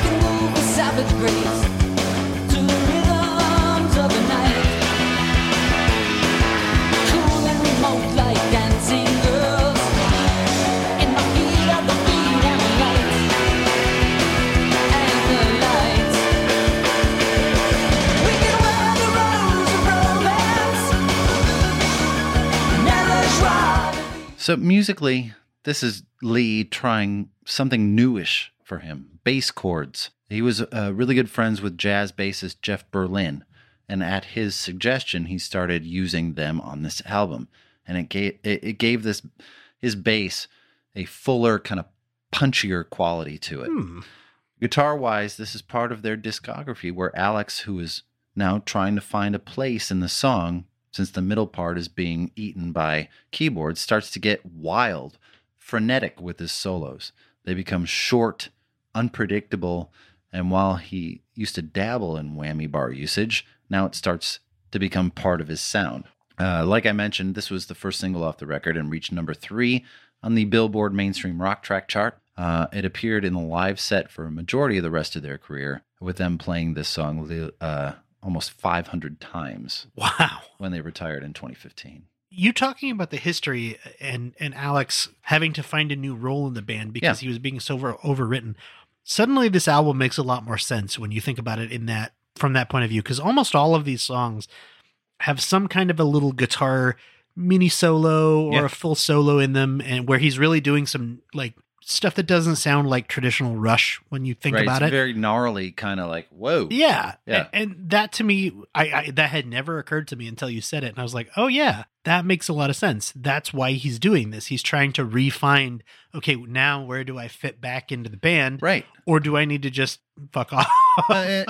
songs, demand. We can move with savage grace. So musically, this is Lee trying something newish for him, bass chords. He was really good friends with jazz bassist Jeff Berlin, and at his suggestion, he started using them on this album. And it gave his bass a fuller, kind of punchier quality to it. Guitar-wise, this is part of their discography where Alex, who is now trying to find a place in the song, since the middle part is being eaten by keyboards, starts to get wild, frenetic with his solos. They become short, unpredictable, and while he used to dabble in whammy bar usage, now it starts to become part of his sound. Like I mentioned, this was the first single off the record and reached number 3 on the Billboard Mainstream Rock Track chart. It appeared in the live set for a majority of the rest of their career, with them playing this song almost 500 times. Wow. When they retired in 2015. You talking about the history and Alex having to find a new role in the band because he was being so overwritten. Suddenly this album makes a lot more sense when you think about it from that point of view, because almost all of these songs have some kind of a little guitar mini solo or a full solo in them, and where he's really doing some like stuff that doesn't sound like traditional Rush when you think about it. It's very gnarly, kind of like, whoa. Yeah. And that to me, that had never occurred to me until you said it. And I was like, oh yeah, that makes a lot of sense. That's why he's doing this. He's trying to refine, okay, now where do I fit back into the band? Right. Or do I need to just fuck off?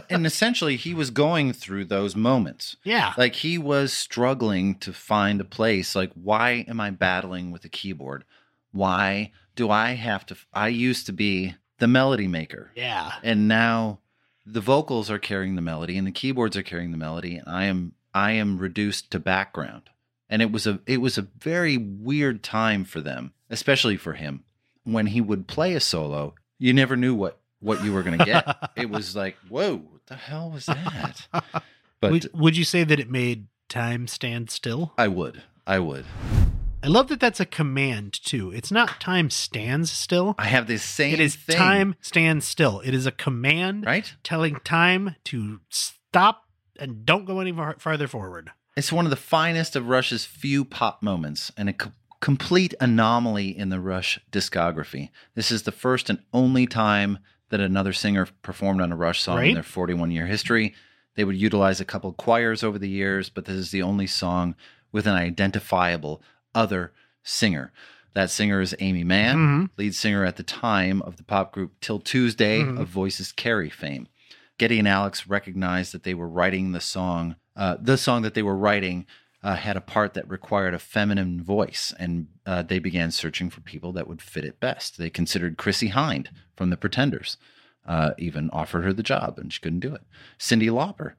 And essentially he was going through those moments. Yeah. Like he was struggling to find a place. Like, why am I battling with a keyboard? Why do I have to? I used to be the melody maker. Yeah. And now the vocals are carrying the melody and the keyboards are carrying the melody. And I am I am reduced to background. And it was a very weird time for them, especially for him. When he would play a solo, you never knew what you were going to get. It was like, whoa, what the hell was that? But would you say that it made time stand still? I would. I love that that's a command, too. It's not time stands still. I have this same thing. It is thing. Time stands still. It is a command, right? Telling time to stop and don't go any farther forward. It's one of the finest of Rush's few pop moments and a complete anomaly in the Rush discography. This is the first and only time that another singer performed on a Rush song in their 41-year history. They would utilize a couple choirs over the years, but this is the only song with an identifiable other singer. That singer is Aimee Mann, lead singer at the time of the pop group Till Tuesday of Voices Carry fame. Geddy and Alex recognized that they were writing the song had a part that required a feminine voice, and they began searching for people that would fit it best. They considered Chrissie Hynde from The Pretenders, even offered her the job, and she couldn't do it. Cyndi Lauper,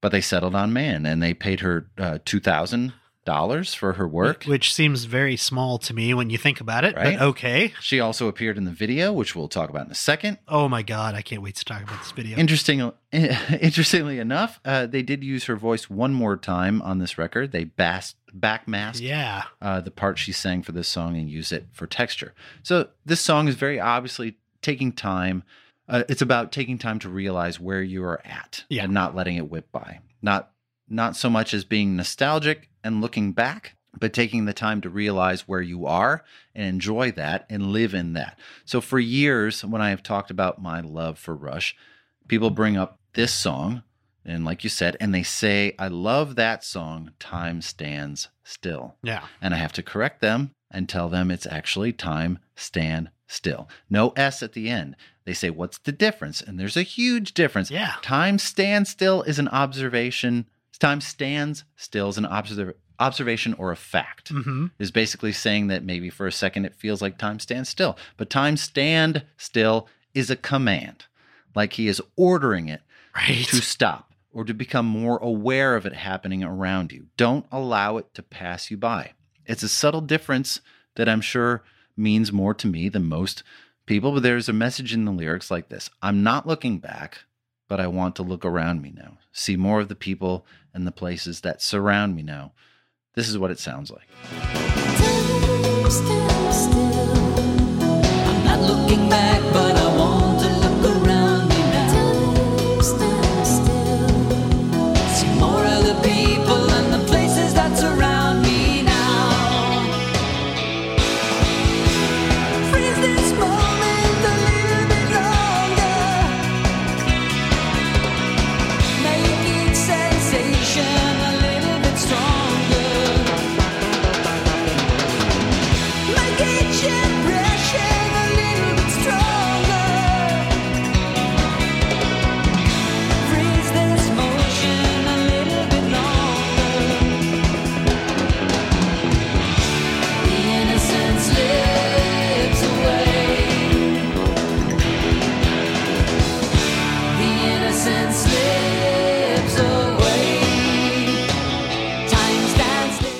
but they settled on Mann, and they paid her $2,000 for her work, which seems very small to me when you think about it, right? But okay. She also appeared in the video, which we'll talk about in a second. Oh my God, I can't wait to talk about this video. Interestingly enough, they did use her voice one more time on this record. They backmasked the part she sang for this song and used it for texture. So this song is very obviously taking time. It's about taking time to realize where you are at and not letting it whip by. Not so much as being nostalgic and looking back, but taking the time to realize where you are and enjoy that and live in that. So for years, when I have talked about my love for Rush, people bring up this song, and like you said, and they say, I love that song, Time Stands Still. Yeah. And I have to correct them and tell them it's actually Time Stand Still. No S at the end. They say, what's the difference? And there's a huge difference. Yeah. Time Stands Still is an observation. Time stands still is an observation or a fact. Is basically saying that maybe for a second it feels like time stands still. But time stand still is a command, like he is ordering it to stop or to become more aware of it happening around you. Don't allow it to pass you by. It's a subtle difference that I'm sure means more to me than most people, but there's a message in the lyrics like this. I'm not looking back, but I want to look around me now, see more of the people and the places that surround me now. This is what it sounds like. Time stands still. I'm not looking back, but I want to look around me now. Time stands still. See more of the people and the places that surround me now. Freeze this moment.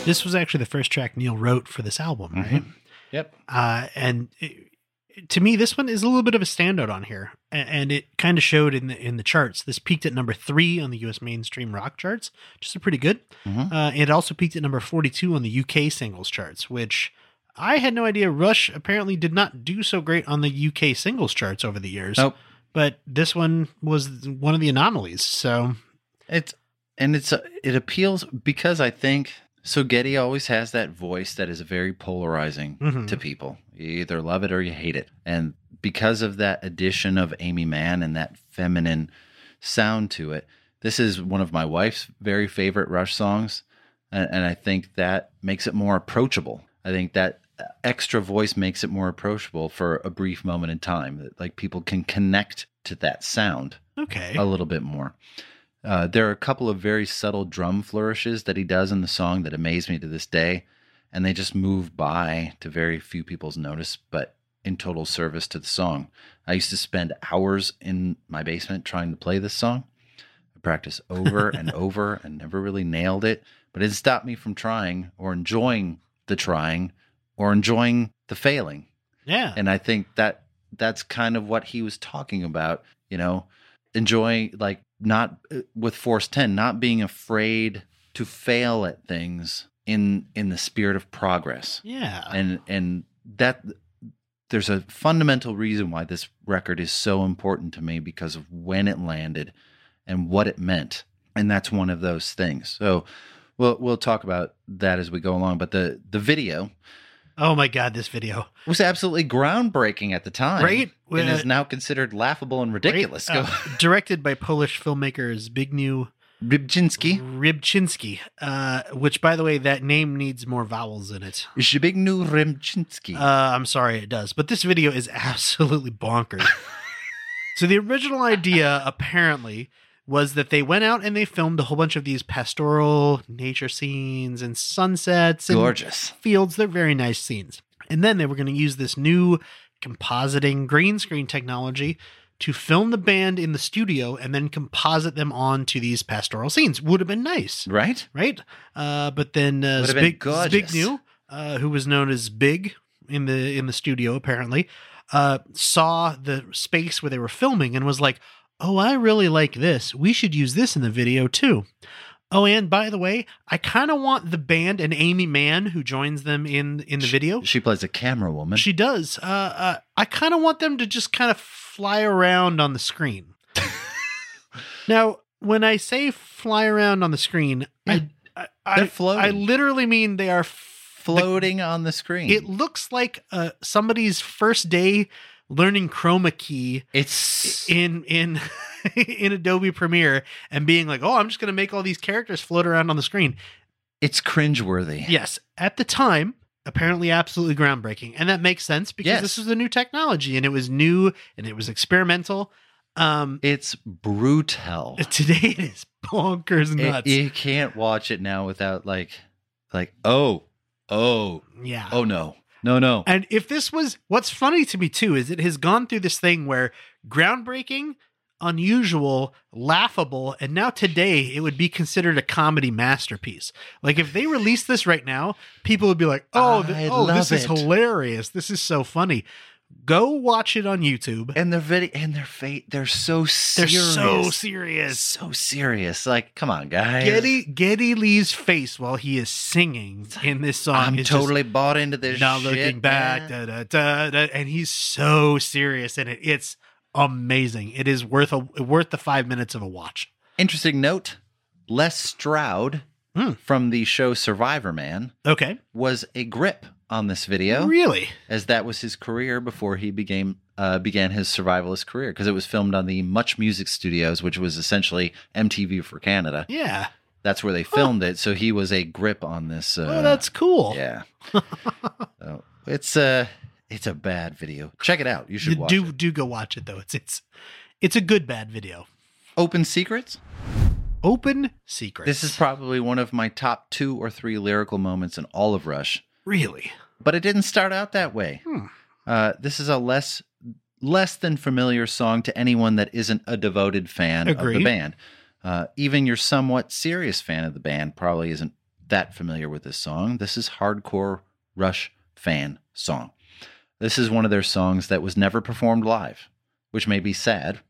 This was actually the first track Neil wrote for this album, right? Yep. And to me, this one is a little bit of a standout on here, and it kind of showed in the charts. This peaked at number 3 on the U.S. mainstream rock charts, which is pretty good. It also peaked at number 42 on the U.K. singles charts, which I had no idea. Rush apparently did not do so great on the U.K. singles charts over the years. Nope. But this one was one of the anomalies. So it appeals because I think. So Geddy always has that voice that is very polarizing to people. You either love it or you hate it. And because of that addition of Aimee Mann and that feminine sound to it, this is one of my wife's very favorite Rush songs. And I think that makes it more approachable. I think that extra voice makes it more approachable for a brief moment in time. That, like, people can connect to that sound a little bit more. There are a couple of very subtle drum flourishes that he does in the song that amaze me to this day, and they just move by to very few people's notice, but in total service to the song. I used to spend hours in my basement trying to play this song. practice over and over and never really nailed it, but it stopped me from trying or enjoying the trying or enjoying the failing. Yeah. And I think that that's kind of what he was talking about, you know, enjoying, like, not with Force 10, not being afraid to fail at things in the spirit of progress. Yeah. And that there's a fundamental reason why this record is so important to me because of when it landed and what it meant. And that's one of those things. So we'll talk about that as we go along, but the video, oh my God, this video was absolutely groundbreaking at the time. Right? And is now considered laughable and ridiculous. Right? Directed by Polish filmmaker Zbigniew Rybczynski, which, by the way, that name needs more vowels in it. Zbigniew Rybczynski. I'm sorry, it does. But this video is absolutely bonkers. So the original idea, apparently, was that they went out and they filmed a whole bunch of these pastoral nature scenes and sunsets. And gorgeous. Fields. They're very nice scenes. And then they were going to use this new compositing green screen technology to film the band in the studio and then composite them onto these pastoral scenes. Would have been nice. Right? Right? But then Zbigniew, who was known as Big in the studio, apparently, saw the space where they were filming and was like, oh, I really like this. We should use this in the video too. Oh, and by the way, I kind of want the band and Aimee Mann, who joins them in the video. She plays a camera woman. She does. I kind of want them to just kind of fly around on the screen. Now, when I say fly around on the screen, yeah, they're floating. I literally mean they are floating on the screen. It looks like somebody's first day learning chroma key. It's in in Adobe Premiere and being like, oh, I'm just going to make all these characters float around on the screen. It's cringeworthy. Yes. At the time, apparently absolutely groundbreaking. And that makes sense because This is the new technology and it was new and it was experimental. It's brutal. Today it is bonkers nuts. You can't watch it now without like, oh, yeah. Oh, no. No. And if this was, what's funny to me too, is it has gone through this thing where groundbreaking, unusual, laughable, and now today it would be considered a comedy masterpiece. Like if they released this right now, people would be like, this is hilarious. This is so funny. Go watch it on YouTube. And their video and their fate, they're so serious. They're so serious. So serious. Like, come on, guys. Geddy Lee's face while he is singing in this song. I'm totally bought into this not shit. Not looking back. Da, da, da, da, and he's so serious in it. It's amazing. It is worth the 5 minutes of a watch. Interesting note, Les Stroud from the show Survivor Man was a grip on this video. Really? As that was his career before he began his survivalist career, because it was filmed on the Much Music Studios, which was essentially MTV for Canada. Yeah. That's where they filmed it, so he was a grip on this. Oh, that's cool. Yeah. So it's a bad video. Check it out. You should watch it. Do go watch it though. It's a good bad video. Open Secrets. This is probably one of my top 2 or 3 lyrical moments in all of Rush. Really? But it didn't start out that way. This is a less than familiar song to anyone that isn't a devoted fan of the band. Even your somewhat serious fan of the band probably isn't that familiar with this song. This is hardcore Rush fan song. This is one of their songs that was never performed live, which may be sad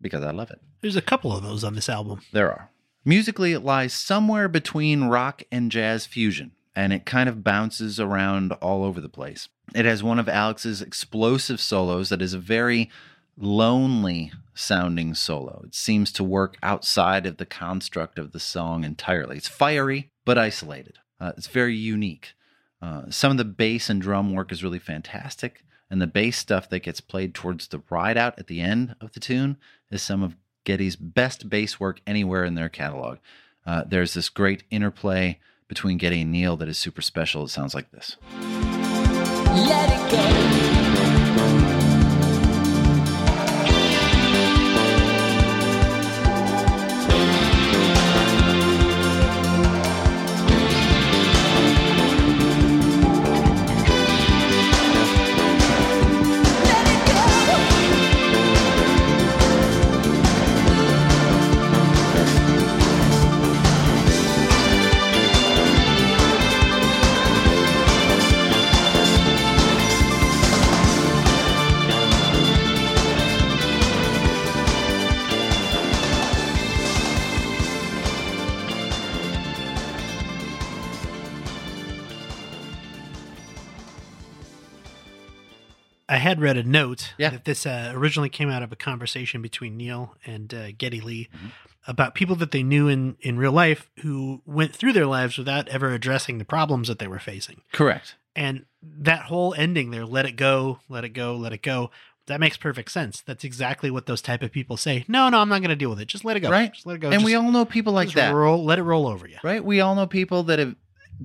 because I love it. There's a couple of those on this album. There are. Musically, it lies somewhere between rock and jazz fusion, and it kind of bounces around all over the place. It has one of Alex's explosive solos that is a very lonely sounding solo. It seems to work outside of the construct of the song entirely. It's fiery, but isolated. It's very unique. Some of the bass and drum work is really fantastic, and the bass stuff that gets played towards the ride out at the end of the tune is some of Geddy's best bass work anywhere in their catalog. There's this great interplay between Geddy and Neil that is super special. It sounds like this. Let it go. I had read a note that this originally came out of a conversation between Neil and Geddy Lee about people that they knew in real life who went through their lives without ever addressing the problems that they were facing. Correct. And that whole ending there, let it go, let it go, let it go. That makes perfect sense. That's exactly what those type of people say. No, I'm not going to deal with it. Just let it go. Right. Just let it go. And we all know people like that. Let it roll over you. Right. We all know people that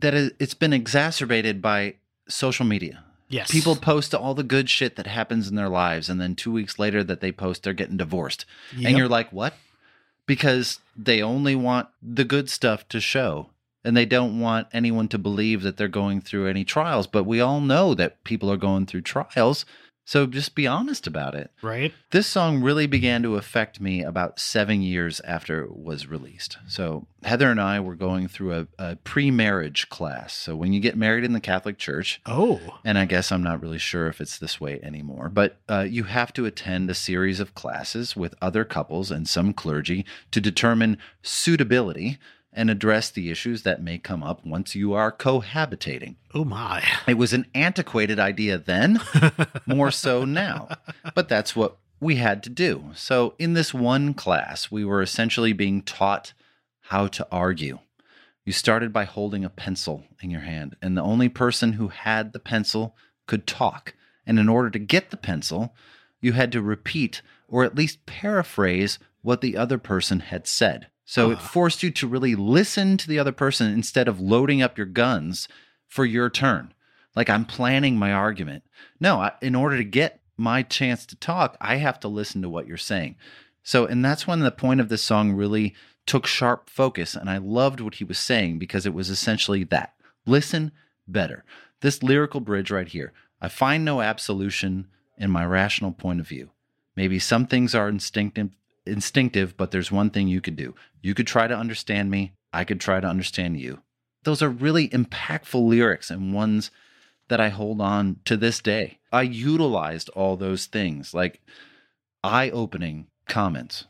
it's been exacerbated by social media. Yes. People post all the good shit that happens in their lives. And then 2 weeks later that they post, they're getting divorced. Yep. And you're like, what? Because they only want the good stuff to show. And they don't want anyone to believe that they're going through any trials. But we all know that people are going through trials. So just be honest about it. Right. This song really began to affect me about 7 years after it was released. So Heather and I were going through a pre-marriage class. So when you get married in the Catholic Church, and I guess I'm not really sure if it's this way anymore, but you have to attend a series of classes with other couples and some clergy to determine suitability and address the issues that may come up once you are cohabitating. Oh my. It was an antiquated idea then, more so now. But that's what we had to do. So in this one class, we were essentially being taught how to argue. You started by holding a pencil in your hand, and the only person who had the pencil could talk. And in order to get the pencil, you had to repeat or at least paraphrase what the other person had said. So it forced you to really listen to the other person instead of loading up your guns for your turn. Like, I'm planning my argument. No, in order to get my chance to talk, I have to listen to what you're saying. So, and that's when the point of this song really took sharp focus. And I loved what he was saying because it was essentially that. Listen better. This lyrical bridge right here. I find no absolution in my rational point of view. Maybe some things are instinctive, but there's one thing you could do. You could try to understand me. I could try to understand you. Those are really impactful lyrics and ones that I hold on to this day. I utilized all those things, like eye-opening comments.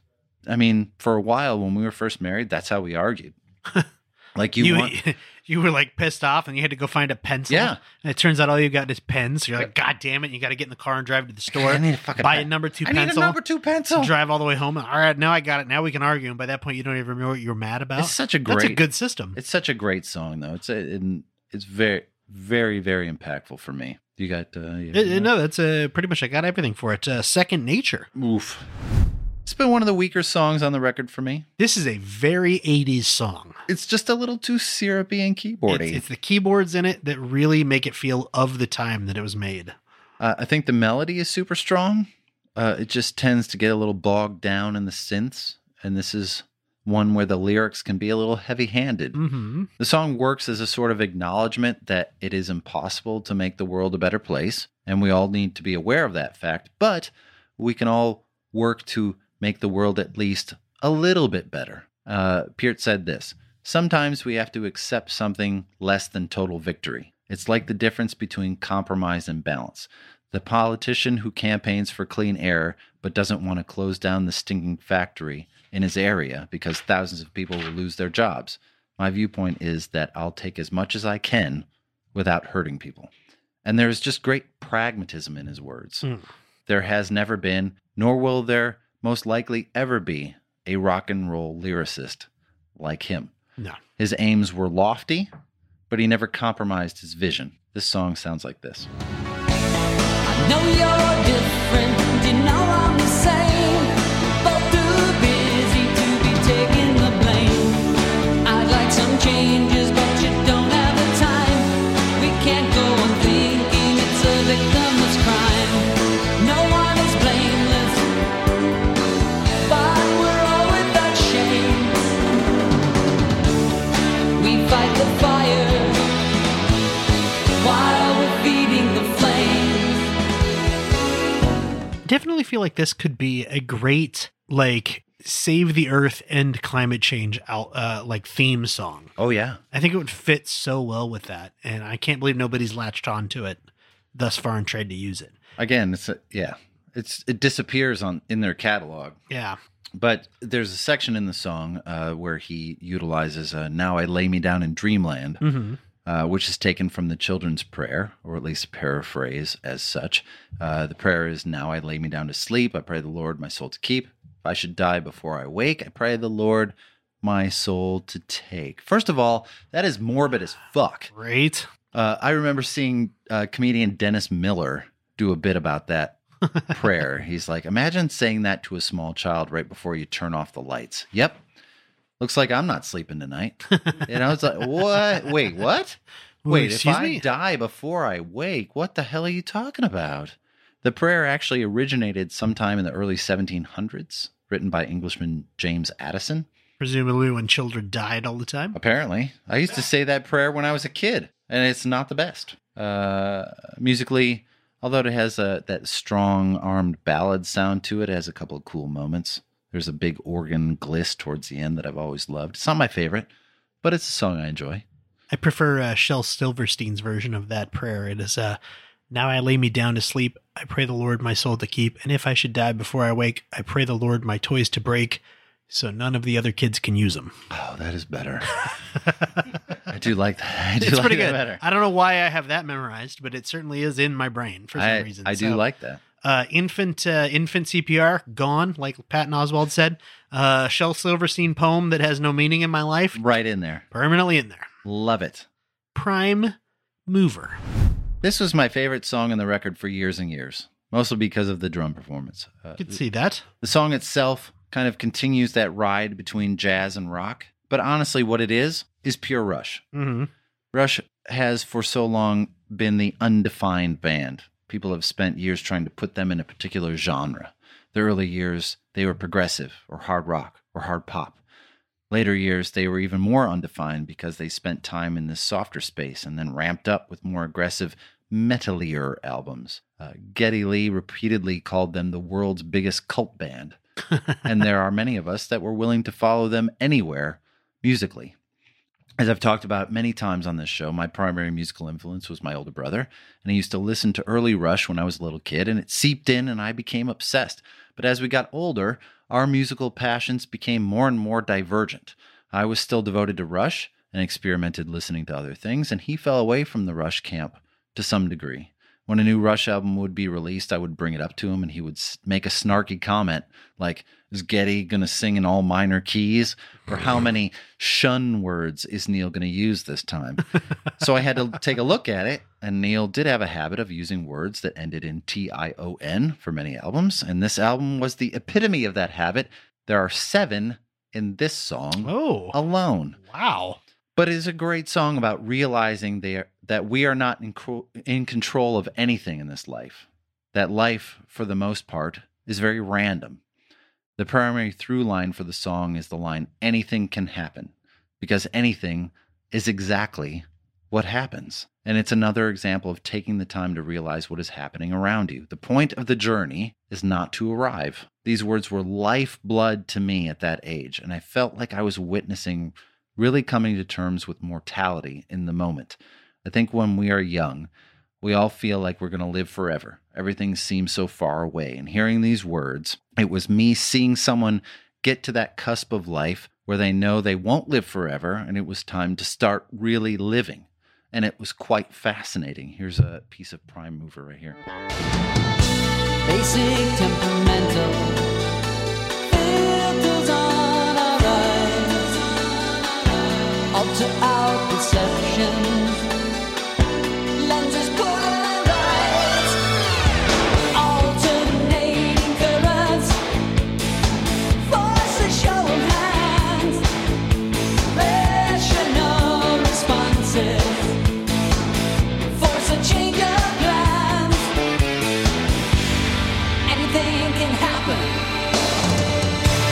I mean, for a while when we were first married, that's how we argued. Like you were like pissed off and you had to go find a pencil. Yeah. And it turns out all you got is pens. So you're like, God damn it. You got to get in the car and drive to the store. I need a fucking buy a number 2 pencil. I need a number 2 pencil. Drive all the way home. All right. Now I got it. Now we can argue. And by that point, you don't even remember what you were mad about. That's a good system. It's such a great song though. It's very, very, very impactful for me. You got, no, that's pretty much, I got everything for it. Second Nature. Oof. It's been one of the weaker songs on the record for me. This is a very 80s song. It's just a little too syrupy and keyboardy. It's the keyboards in it that really make it feel of the time that it was made. I think the melody is super strong. It just tends to get a little bogged down in the synths. And this is one where the lyrics can be a little heavy-handed. Mm-hmm. The song works as a sort of acknowledgement that it is impossible to make the world a better place. And we all need to be aware of that fact. But we can all work to make the world at least a little bit better. Peart said this, sometimes we have to accept something less than total victory. It's like the difference between compromise and balance. The politician who campaigns for clean air but doesn't want to close down the stinking factory in his area because thousands of people will lose their jobs. My viewpoint is that I'll take as much as I can without hurting people. And there's just great pragmatism in his words. Mm. There has never been, nor will there most likely ever be, a rock and roll lyricist like him. No. His aims were lofty, but he never compromised his vision. This song sounds like this. I know you're different, you know I'm the same, both too busy to be taking the blame. I'd like some changes, but you don't have the time. We can't go on thinking it's a victimless crime. Definitely feel like this could be a great, like, save the earth and climate change like theme song. Oh yeah. I think it would fit so well with that. And I can't believe nobody's latched onto it thus far and tried to use it. Again, it disappears in their catalog. Yeah. But there's a section in the song where he utilizes Now I Lay Me Down in Dreamland. Mm-hmm. which is taken from the children's prayer, or at least paraphrase as such. The prayer is, now I lay me down to sleep, I pray the Lord my soul to keep. If I should die before I wake, I pray the Lord my soul to take. First of all, that is morbid as fuck. Right. I remember seeing comedian Dennis Miller do a bit about that prayer. He's like, imagine saying that to a small child right before you turn off the lights. Yep. Looks like I'm not sleeping tonight. And I was like, what? Wait, what? Wait, if I die before I wake, what the hell are you talking about? The prayer actually originated sometime in the early 1700s, written by Englishman James Addison. Presumably when children died all the time. Apparently. I used to say that prayer when I was a kid, and it's not the best. Musically, although it has that strong armed ballad sound to it, it has a couple of cool moments. There's a big organ gliss towards the end that I've always loved. It's not my favorite, but it's a song I enjoy. I prefer Shel Silverstein's version of that prayer. It is, now I lay me down to sleep, I pray the Lord my soul to keep, and if I should die before I wake, I pray the Lord my toys to break, so none of the other kids can use them. Oh, that is better. I do like that. It's pretty good. Better. I don't know why I have that memorized, but it certainly is in my brain for some reason. I do like that. Infant CPR, gone, like Patton Oswalt said. Shel Silverstein poem that has no meaning in my life. Right in there. Permanently in there. Love it. Prime mover. This was my favorite song on the record for years and years, mostly because of the drum performance. You could see that. The song itself kind of continues that ride between jazz and rock. But honestly, what it is pure Rush. Mm-hmm. Rush has for so long been the undefined band. People have spent years trying to put them in a particular genre. The early years, they were progressive or hard rock or hard pop. Later years, they were even more undefined because they spent time in this softer space and then ramped up with more aggressive, metalier albums. Geddy Lee repeatedly called them the world's biggest cult band. And there are many of us that were willing to follow them anywhere musically. As I've talked about many times on this show, my primary musical influence was my older brother, and I used to listen to early Rush when I was a little kid, and it seeped in, and I became obsessed. But as we got older, our musical passions became more and more divergent. I was still devoted to Rush and experimented listening to other things, and he fell away from the Rush camp to some degree. When a new Rush album would be released, I would bring it up to him, and he would make a snarky comment like, is Geddy going to sing in all minor keys? Or how many shun words is Neil going to use this time? So I had to take a look at it, and Neil did have a habit of using words that ended in T-I-O-N for many albums, and this album was the epitome of that habit. There are 7 in this song alone. Wow. But it is a great song about realizing that we are not in control of anything in this life. That life, for the most part, is very random. The primary through line for the song is the line, anything can happen, because anything is exactly what happens. And it's another example of taking the time to realize what is happening around you. The point of the journey is not to arrive. These words were lifeblood to me at that age, and I felt like I was witnessing really coming to terms with mortality in the moment. I think when we are young, we all feel like we're going to live forever. Everything seems so far away. And hearing these words, it was me seeing someone get to that cusp of life where they know they won't live forever, and it was time to start really living. And it was quite fascinating. Here's a piece of Prime Mover right here. Basic temperamental. Alter our perception, lenses polarized, alternating currents, force a show of hands, rational responses, force a change of plans, anything can happen,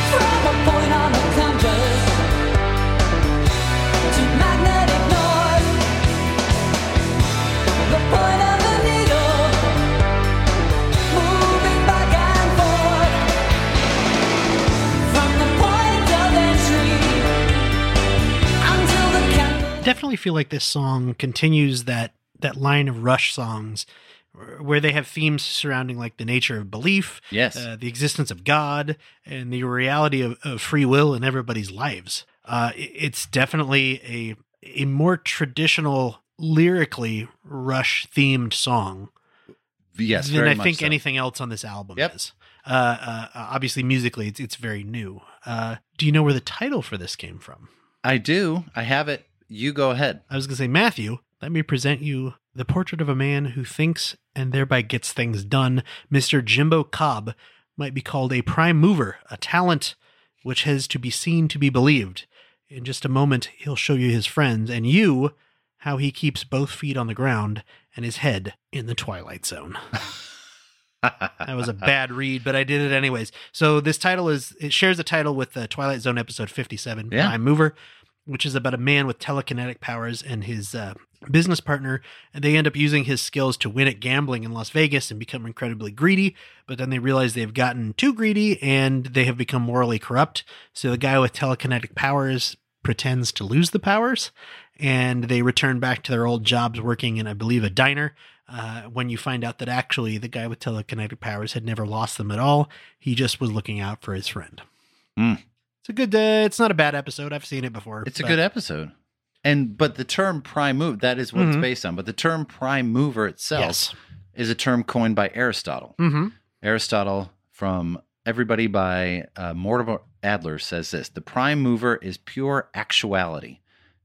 from a point on the compass. Definitely feel like this song continues that line of Rush songs where they have themes surrounding like the nature of belief, yes, the existence of God, and the reality of free will in everybody's lives. It's definitely a more traditional, lyrically Rush-themed song. Yes, very much so. Than I think anything else on this album is. Obviously, musically, it's very new. Do you know where the title for this came from? I do. I have it. You go ahead. I was going to say, Matthew, let me present you the portrait of a man who thinks and thereby gets things done. Mr. Jimbo Cobb might be called a prime mover, a talent which has to be seen to be believed. In just a moment, he'll show you his friends and you how he keeps both feet on the ground and his head in the Twilight Zone. That was a bad read, but I did it anyways. So this title shares the title with the Twilight Zone episode 57, Prime Mover, which is about a man with telekinetic powers and his business partner. And they end up using his skills to win at gambling in Las Vegas and become incredibly greedy. But then they realize they've gotten too greedy and they have become morally corrupt. So the guy with telekinetic powers pretends to lose the powers, and they return back to their old jobs working in, I believe, a diner. When you find out that actually the guy with telekinetic powers had never lost them at all. He just was looking out for his friend. Mm. It's a good, it's not a bad episode. I've seen it before. It's a good episode. But the term prime move, that is what it's based on. But the term prime mover itself is a term coined by Aristotle. Mm-hmm. Aristotle from Everybody by Mortimer Adler says this: the prime mover is pure actuality,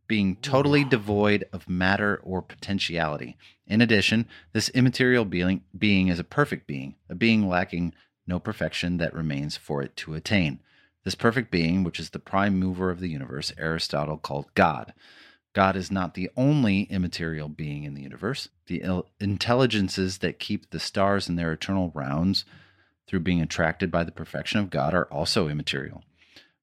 being totally devoid of matter or potentiality. In addition, this immaterial being is a perfect being, a being lacking no perfection that remains for it to attain. This perfect being, which is the prime mover of the universe, Aristotle called God. God is not the only immaterial being in the universe. The intelligences that keep the stars in their eternal rounds through being attracted by the perfection of God are also immaterial.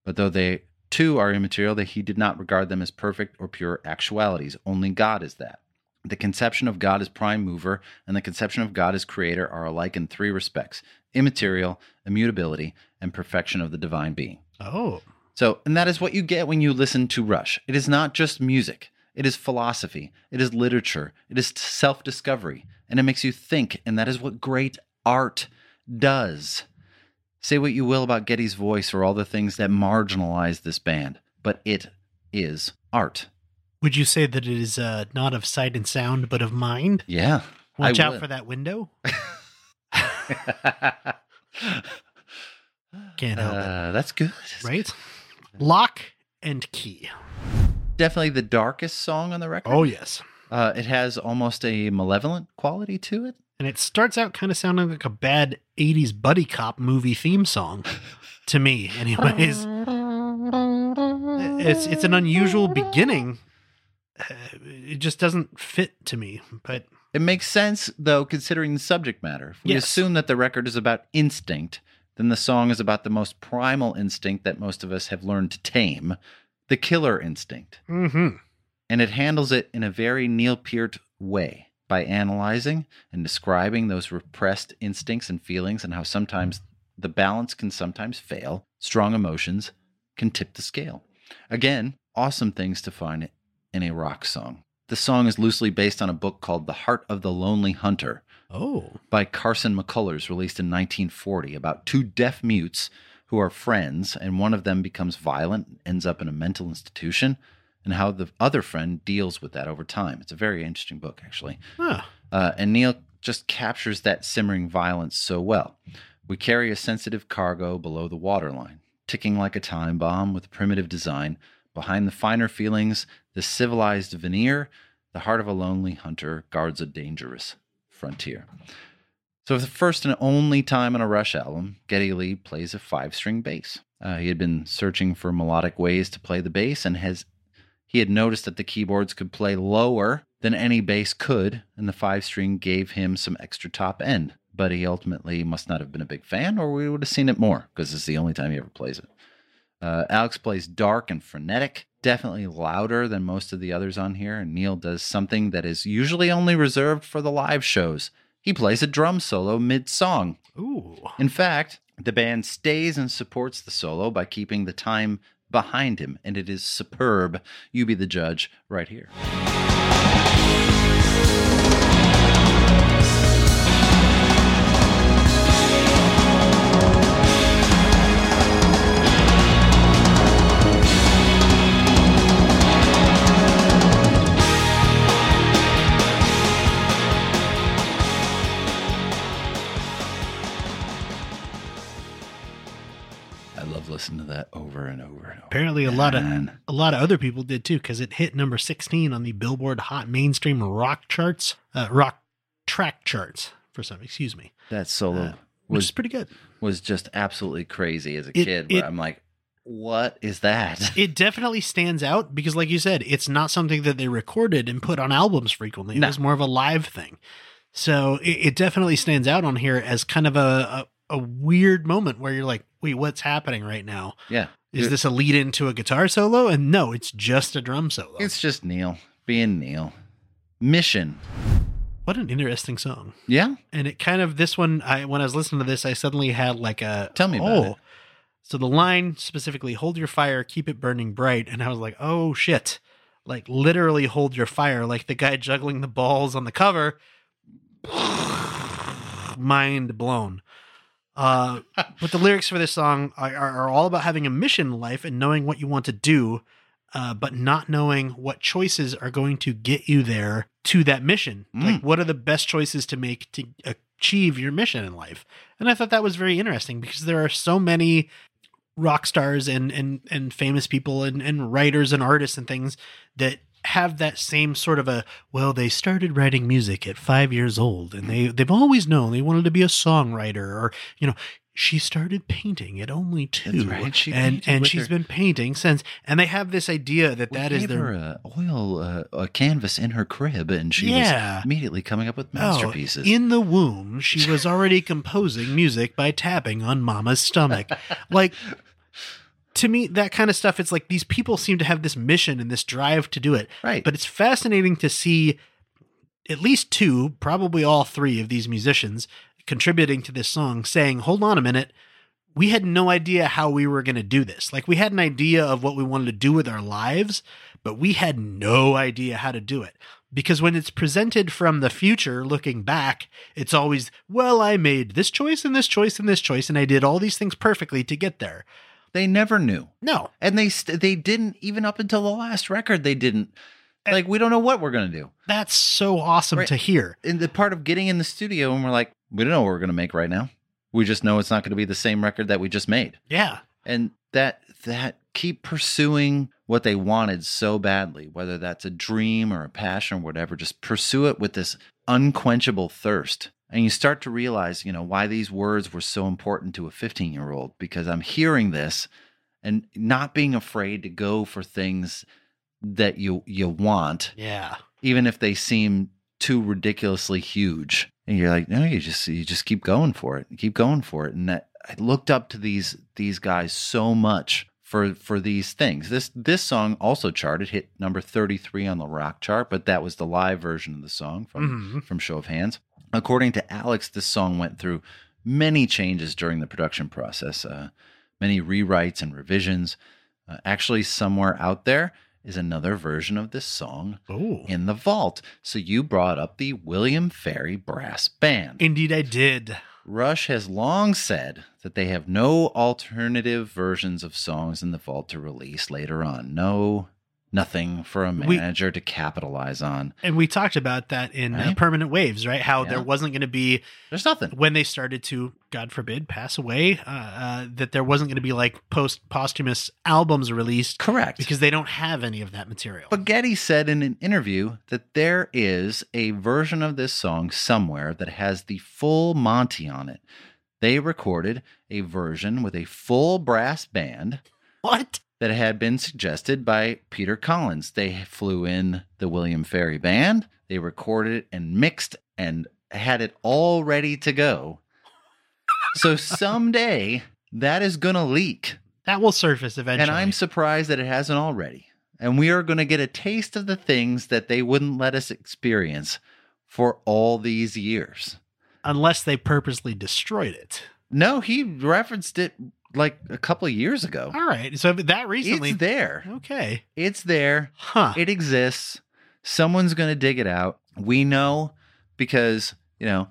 But though they too are immaterial, that he did not regard them as perfect or pure actualities. Only God is that. The conception of God as prime mover and the conception of God as creator are alike in three respects: immaterial, immutability, and perfection of the divine being. Oh. So, and that is what you get when you listen to Rush. It is not just music. It is philosophy. It is literature. It is self-discovery. And it makes you think, and that is what great art does. Say what you will about Geddy's voice or all the things that marginalize this band, but it is art. Would you say that it is not of sight and sound, but of mind? Yeah. Watch out for that window. Can't help it. That's good. Right? Lock and Key. Definitely the darkest song on the record. Oh, yes. It has almost a malevolent quality to it. And it starts out kind of sounding like a bad 80s buddy cop movie theme song to me, anyways. It's an unusual beginning. It just doesn't fit to me, but it makes sense, though, considering the subject matter. If we assume that the record is about instinct, then the song is about the most primal instinct that most of us have learned to tame, the killer instinct. Mm-hmm. And it handles it in a very Neil Peart way by analyzing and describing those repressed instincts and feelings and how sometimes the balance can sometimes fail. Strong emotions can tip the scale. Again, awesome things to find in a rock song. The song is loosely based on a book called The Heart of the Lonely Hunter by Carson McCullers, released in 1940, about two deaf mutes who are friends, and one of them becomes violent and ends up in a mental institution, and how the other friend deals with that over time. It's a very interesting book, actually. Huh. And Neil just captures that simmering violence so well. We carry a sensitive cargo below the waterline, ticking like a time bomb with a primitive design. Behind the finer feelings, the civilized veneer, the heart of a lonely hunter guards a dangerous frontier. So for the first and only time on a Rush album, Geddy Lee plays a 5-string bass. He had been searching for melodic ways to play the bass, and he had noticed that the keyboards could play lower than any bass could, and the 5-string gave him some extra top end. But he ultimately must not have been a big fan, or we would have seen it more, because it's the only time he ever plays it. Alex plays dark and frenetic, definitely louder than most of the others on here, and Neil does something that is usually only reserved for the live shows. He plays a drum solo mid-song. Ooh. In fact, the band stays and supports the solo by keeping the time behind him, and it is superb. You be the judge right here. I love listening to that over and over and over. Apparently a lot of other people did too, because it hit number 16 on the Billboard Hot Mainstream Rock Track Charts for some, excuse me. That solo was pretty good. Was just absolutely crazy as a kid. Where I'm like, what is that? It definitely stands out because, like you said, it's not something that they recorded and put on albums frequently. It was more of a live thing. So it definitely stands out on here as kind of a weird moment where you're like, wait, what's happening right now? Yeah. Is this a lead into a guitar solo? And no, it's just a drum solo. It's just Neil being Neil. Mission. What an interesting song. Yeah. And it kind of, this one, when I was listening to this, I suddenly had like a, tell me about it. So the line specifically, hold your fire, keep it burning bright. And I was like, oh shit, like literally hold your fire. Like the guy juggling the balls on the cover, mind blown. But the lyrics for this song are all about having a mission in life and knowing what you want to do, but not knowing what choices are going to get you there to that mission. Like, what are the best choices to make to achieve your mission in life? And I thought that was very interesting because there are so many rock stars and famous people and writers and artists and things that have that same sort of a, well, they started writing music at 5 years old and they've always known they wanted to be a songwriter, or, you know, she started painting at only 2. That's right. She's been painting since. And they have this idea that that is their a canvas in her crib. And she was immediately coming up with masterpieces. In the womb, she was already composing music by tapping on mama's stomach. Like, to me, that kind of stuff, it's like these people seem to have this mission and this drive to do it. Right. But it's fascinating to see at least 2, probably all 3 of these musicians contributing to this song saying, hold on a minute, we had no idea how we were going to do this. Like, we had an idea of what we wanted to do with our lives, but we had no idea how to do it. Because when it's presented from the future, looking back, it's always, well, I made this choice and this choice and this choice, and I did all these things perfectly to get there. They never knew. No. And they didn't, even up until the last record, they didn't. Like, we don't know what we're going to do. That's so awesome to hear. And the part of getting in the studio and we're like, we don't know what we're going to make right now. We just know it's not going to be the same record that we just made. Yeah. And that keep pursuing what they wanted so badly, whether that's a dream or a passion or whatever, just pursue it with this unquenchable thirst. And you start to realize, you know, why these words were so important to a 15-year-old, because I'm hearing this and not being afraid to go for things that you want. Yeah. Even if they seem too ridiculously huge. And you're like, no, you just keep going for it. Keep going for it. And that, I looked up to these guys so much for these things. This song also charted, hit number 33 on the rock chart, but that was the live version of the song from Show of Hands. According to Alex, this song went through many changes during the production process, many rewrites and revisions. Actually, somewhere out there is another version of this song in the vault. So you brought up the Williams Fairey Brass Band. Indeed, I did. Rush has long said that they have no alternative versions of songs in the vault to release later on. No. Nothing for a manager to capitalize on. And we talked about that in Permanent Waves, right? How there wasn't going to be... There's nothing. When they started to, God forbid, pass away, that there wasn't going to be like posthumous albums released. Correct. Because they don't have any of that material. But Geddy said in an interview that there is a version of this song somewhere that has the full Monty on it. They recorded a version with a full brass band. What? That had been suggested by Peter Collins. They flew in the Williams Fairey Band. They recorded it and mixed and had it all ready to go. So someday that is going to leak. That will surface eventually. And I'm surprised that it hasn't already. And we are going to get a taste of the things that they wouldn't let us experience for all these years. Unless they purposely destroyed it. No, he referenced it like a couple of years ago. All right. So that recently. It's there. Okay. It's there. Huh. It exists. Someone's going to dig it out. We know because, you know,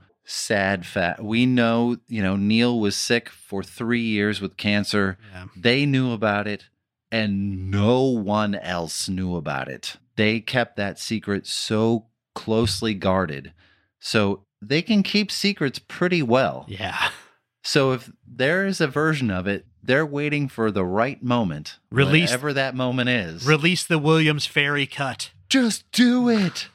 we know, you know, Neil was sick for 3 years with cancer. Yeah. They knew about it and no one else knew about it. They kept that secret so closely guarded. So they can keep secrets pretty well. Yeah. So if there is a version of it They're waiting for the right moment, whatever that moment is. Release the Williams Fairey cut. Just do it.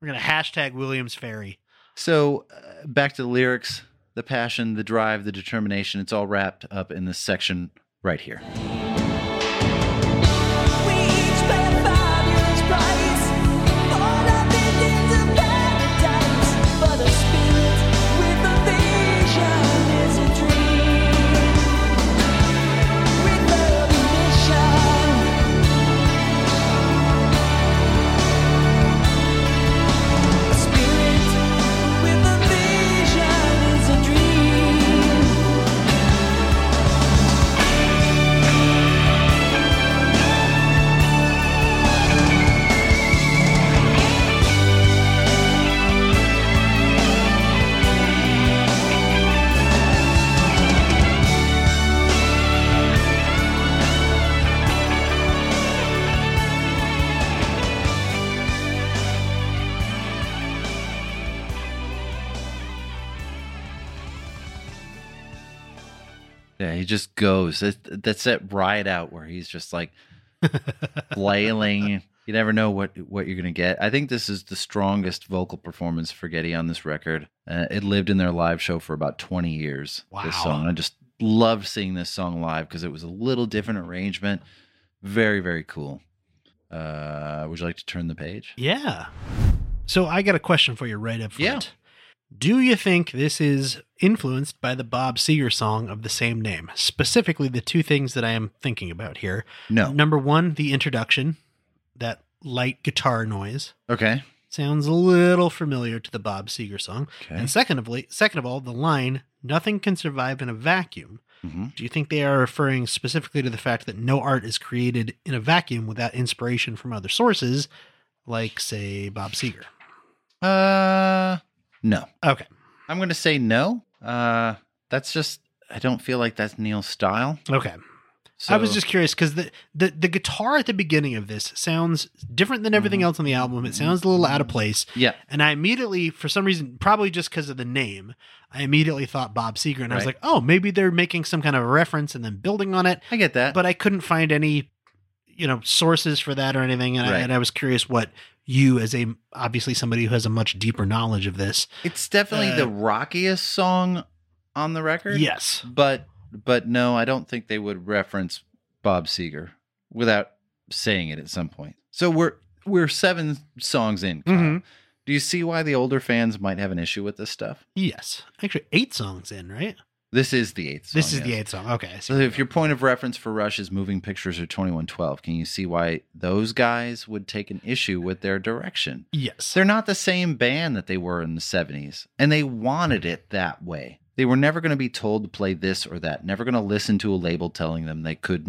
We're going to hashtag Williams Fairey. So back to the lyrics, the passion, the drive, the determination. It's all wrapped up in this section right here. He just goes. That's that ride out where he's just like flailing. You never know what you're going to get. I think this is the strongest vocal performance for Geddy on this record. It lived in their live show for about 20 years, wow. This song. I just loved seeing this song live because it was a little different arrangement. Very, very cool. Would you like to turn the page? Yeah. So I got a question for you right up front. Yeah. Do you think this is influenced by the Bob Seger song of the same name? Specifically, the two things that I am thinking about here. No. Number one, the introduction, that light guitar noise. Okay. Sounds a little familiar to the Bob Seger song. Okay. And second of all, the line, nothing can survive in a vacuum. Mm-hmm. Do you think they are referring specifically to the fact that no art is created in a vacuum without inspiration from other sources, like, say, Bob Seger? No. Okay. I'm going to say no. That's just, I don't feel like that's Neil's style. Okay. So, I was just curious because the guitar at the beginning of this sounds different than everything else on the album. It sounds a little out of place. Yeah. And I immediately, for some reason, probably just because of the name, I immediately thought Bob Seger. And I was like, oh, maybe they're making some kind of a reference and then building on it. I get that. But I couldn't find any, sources for that or anything. And, I was curious what... You as obviously somebody who has a much deeper knowledge of this. It's definitely the rockiest song on the record. Yes. But no, I don't think they would reference Bob Seger without saying it at some point. So we're 7 songs in. Mm-hmm. Do you see why the older fans might have an issue with this stuff? Yes. Actually, 8 songs in, right? This is the 8th song. This is the 8th song. Okay. So if your point of reference for Rush is Moving Pictures or 2112, can you see why those guys would take an issue with their direction? Yes. They're not the same band that they were in the 70s, and they wanted it that way. They were never going to be told to play this or that, never going to listen to a label telling them they could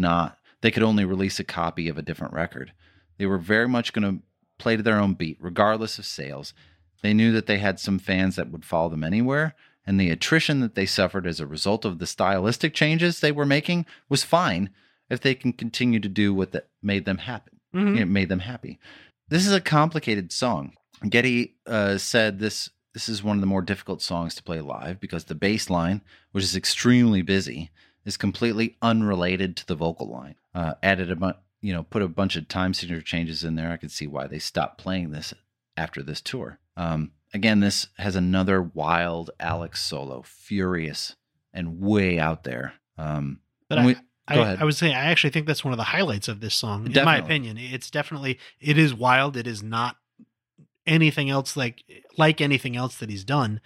only release a copy of a different record. They were very much going to play to their own beat, regardless of sales. They knew that they had some fans that would follow them anywhere. And the attrition that they suffered as a result of the stylistic changes they were making was fine if they can continue to do what that made them happy. Mm-hmm. It made them happy. This is a complicated song. Geddy said this is one of the more difficult songs to play live because the bass line, which is extremely busy, is completely unrelated to the vocal line. Added a bunch, put a bunch of time signature changes in there. I could see why they stopped playing this after this tour. Again, this has another wild Alex solo, furious and way out there. But I would say I actually think that's one of the highlights of this song, definitely. In my opinion. It is wild. It is not anything else like anything else that he's done,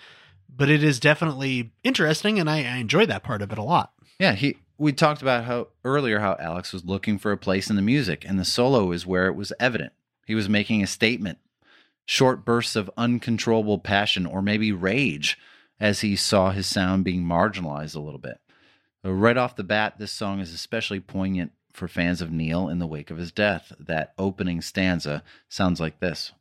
but it is definitely interesting, and I enjoy that part of it a lot. Yeah, we talked about how Alex was looking for a place in the music, and the solo is where it was evident. He was making a statement. Short bursts of uncontrollable passion or maybe rage as he saw his sound being marginalized a little bit. Right off the bat, this song is especially poignant for fans of Neil in the wake of his death. That opening stanza sounds like this.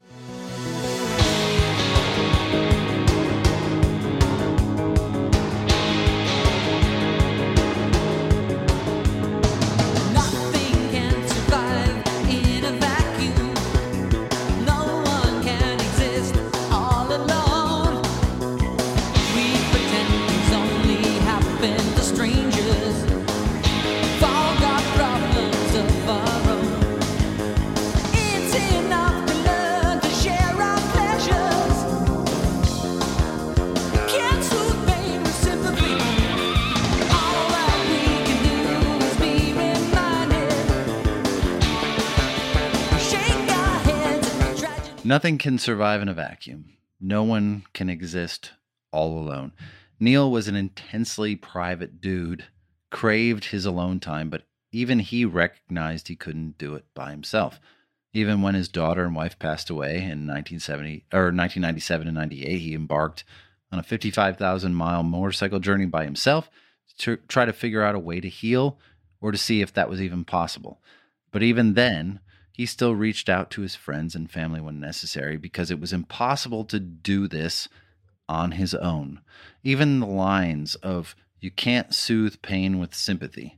Nothing can survive in a vacuum. No one can exist all alone. Neil was an intensely private dude, craved his alone time, but even he recognized he couldn't do it by himself. Even when his daughter and wife passed away in 1997 and 98, he embarked on a 55,000-mile motorcycle journey by himself to try to figure out a way to heal or to see if that was even possible. But even then, he still reached out to his friends and family when necessary because it was impossible to do this on his own. Even the lines of "you can't soothe pain with sympathy"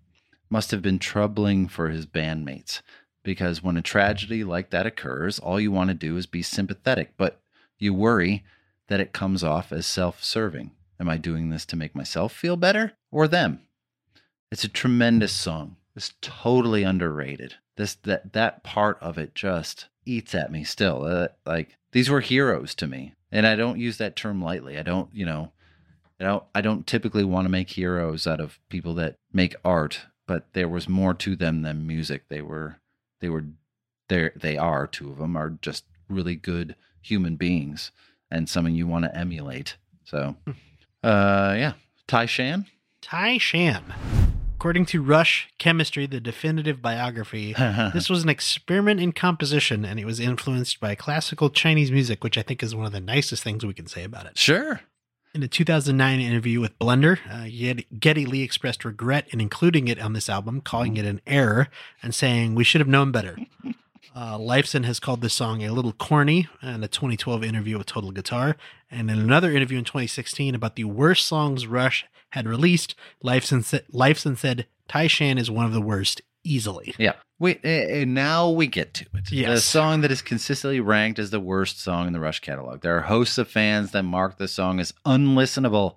must have been troubling for his bandmates, because when a tragedy like that occurs, all you want to do is be sympathetic, but you worry that it comes off as self-serving. Am I doing this to make myself feel better or them? It's a tremendous song. It's totally underrated. That part of it just eats at me still. These were heroes to me, and I don't use that term lightly. I don't typically want to make heroes out of people that make art, but there was more to them than music. They are, two of them are just really good human beings and someone you want to emulate. So, Tai Shan. According to Rush Chemistry, the definitive biography, this was an experiment in composition, and it was influenced by classical Chinese music, which I think is one of the nicest things we can say about it. Sure. In a 2009 interview with Blender, Geddy Lee expressed regret in including it on this album, calling it an error, and saying, "We should have known better." Lifeson has called this song a little corny in a 2012 interview with Total Guitar. And in another interview in 2016 about the worst songs Rush had released, Lifeson said, "Tai Shan is one of the worst, easily." Yeah. Now we get to it. Yes. The song that is consistently ranked as the worst song in the Rush catalog. There are hosts of fans that mark the song as unlistenable,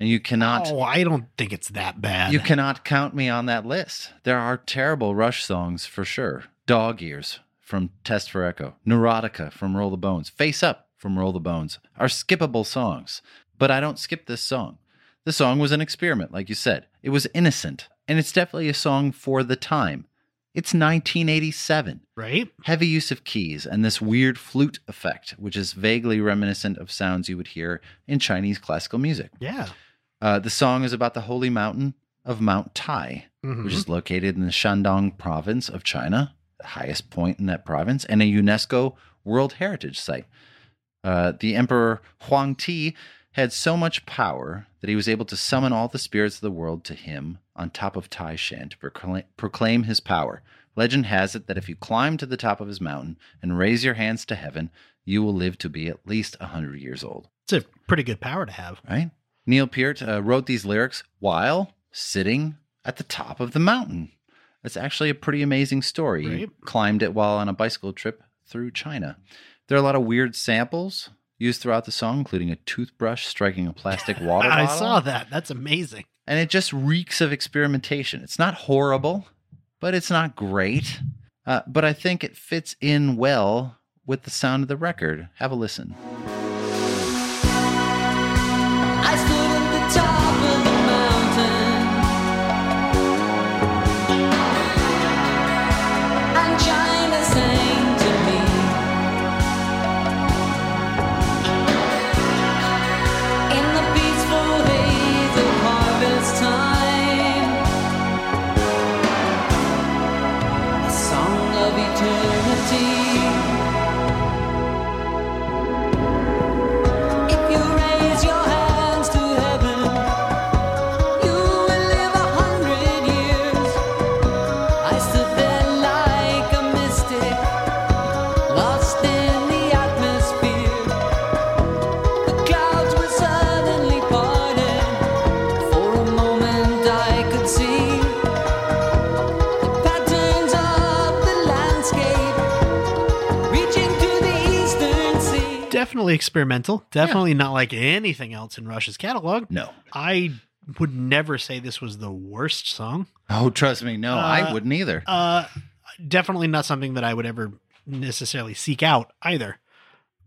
and you cannot... Oh, I don't think it's that bad. You cannot count me on that list. There are terrible Rush songs for sure. Dog Ears from Test for Echo, Neurotica from Roll the Bones, Face Up from Roll the Bones are skippable songs, but I don't skip this song. The song was an experiment, like you said. It was innocent, and it's definitely a song for the time. It's 1987. Right. Heavy use of keys and this weird flute effect, which is vaguely reminiscent of sounds you would hear in Chinese classical music. Yeah. The song is about the holy mountain of Mount Tai, which is located in the Shandong province of China, the highest point in that province, and a UNESCO World Heritage Site. The Emperor Huang Ti had so much power that he was able to summon all the spirits of the world to him on top of Tai Shan to proclaim his power. Legend has it that if you climb to the top of his mountain and raise your hands to heaven, you will live to be at least 100 years old. It's a pretty good power to have. Right? Neil Peart wrote these lyrics while sitting at the top of the mountain. It's actually a pretty amazing story. Right? He climbed it while on a bicycle trip through China. There are a lot of weird samples used throughout the song, including a toothbrush striking a plastic water bottle. I saw that. That's amazing. And it just reeks of experimentation. It's not horrible, but it's not great. But I think it fits in well with the sound of the record. Have a listen. I stood at the top of the mountain. Definitely experimental. Definitely not like anything else in Rush's catalog. No. I would never say this was the worst song. Oh, trust me. No, I wouldn't either. Definitely not something that I would ever necessarily seek out either.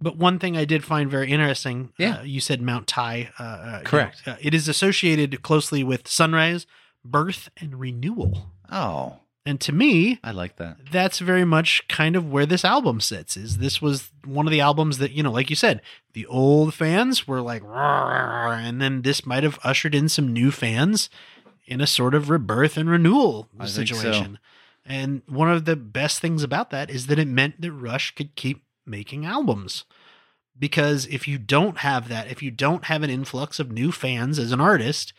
But one thing I did find very interesting, you said Mount Tai. Correct. It is associated closely with sunrise, birth, and renewal. Oh, And to me, I like that. That's very much kind of where this album sits. Is this was one of the albums that, you know, like you said, the old fans were like, and then this might have ushered in some new fans in a sort of rebirth and renewal situation. So. And one of the best things about that is that it meant that Rush could keep making albums. Because if you don't have that, if you don't have an influx of new fans as an artist,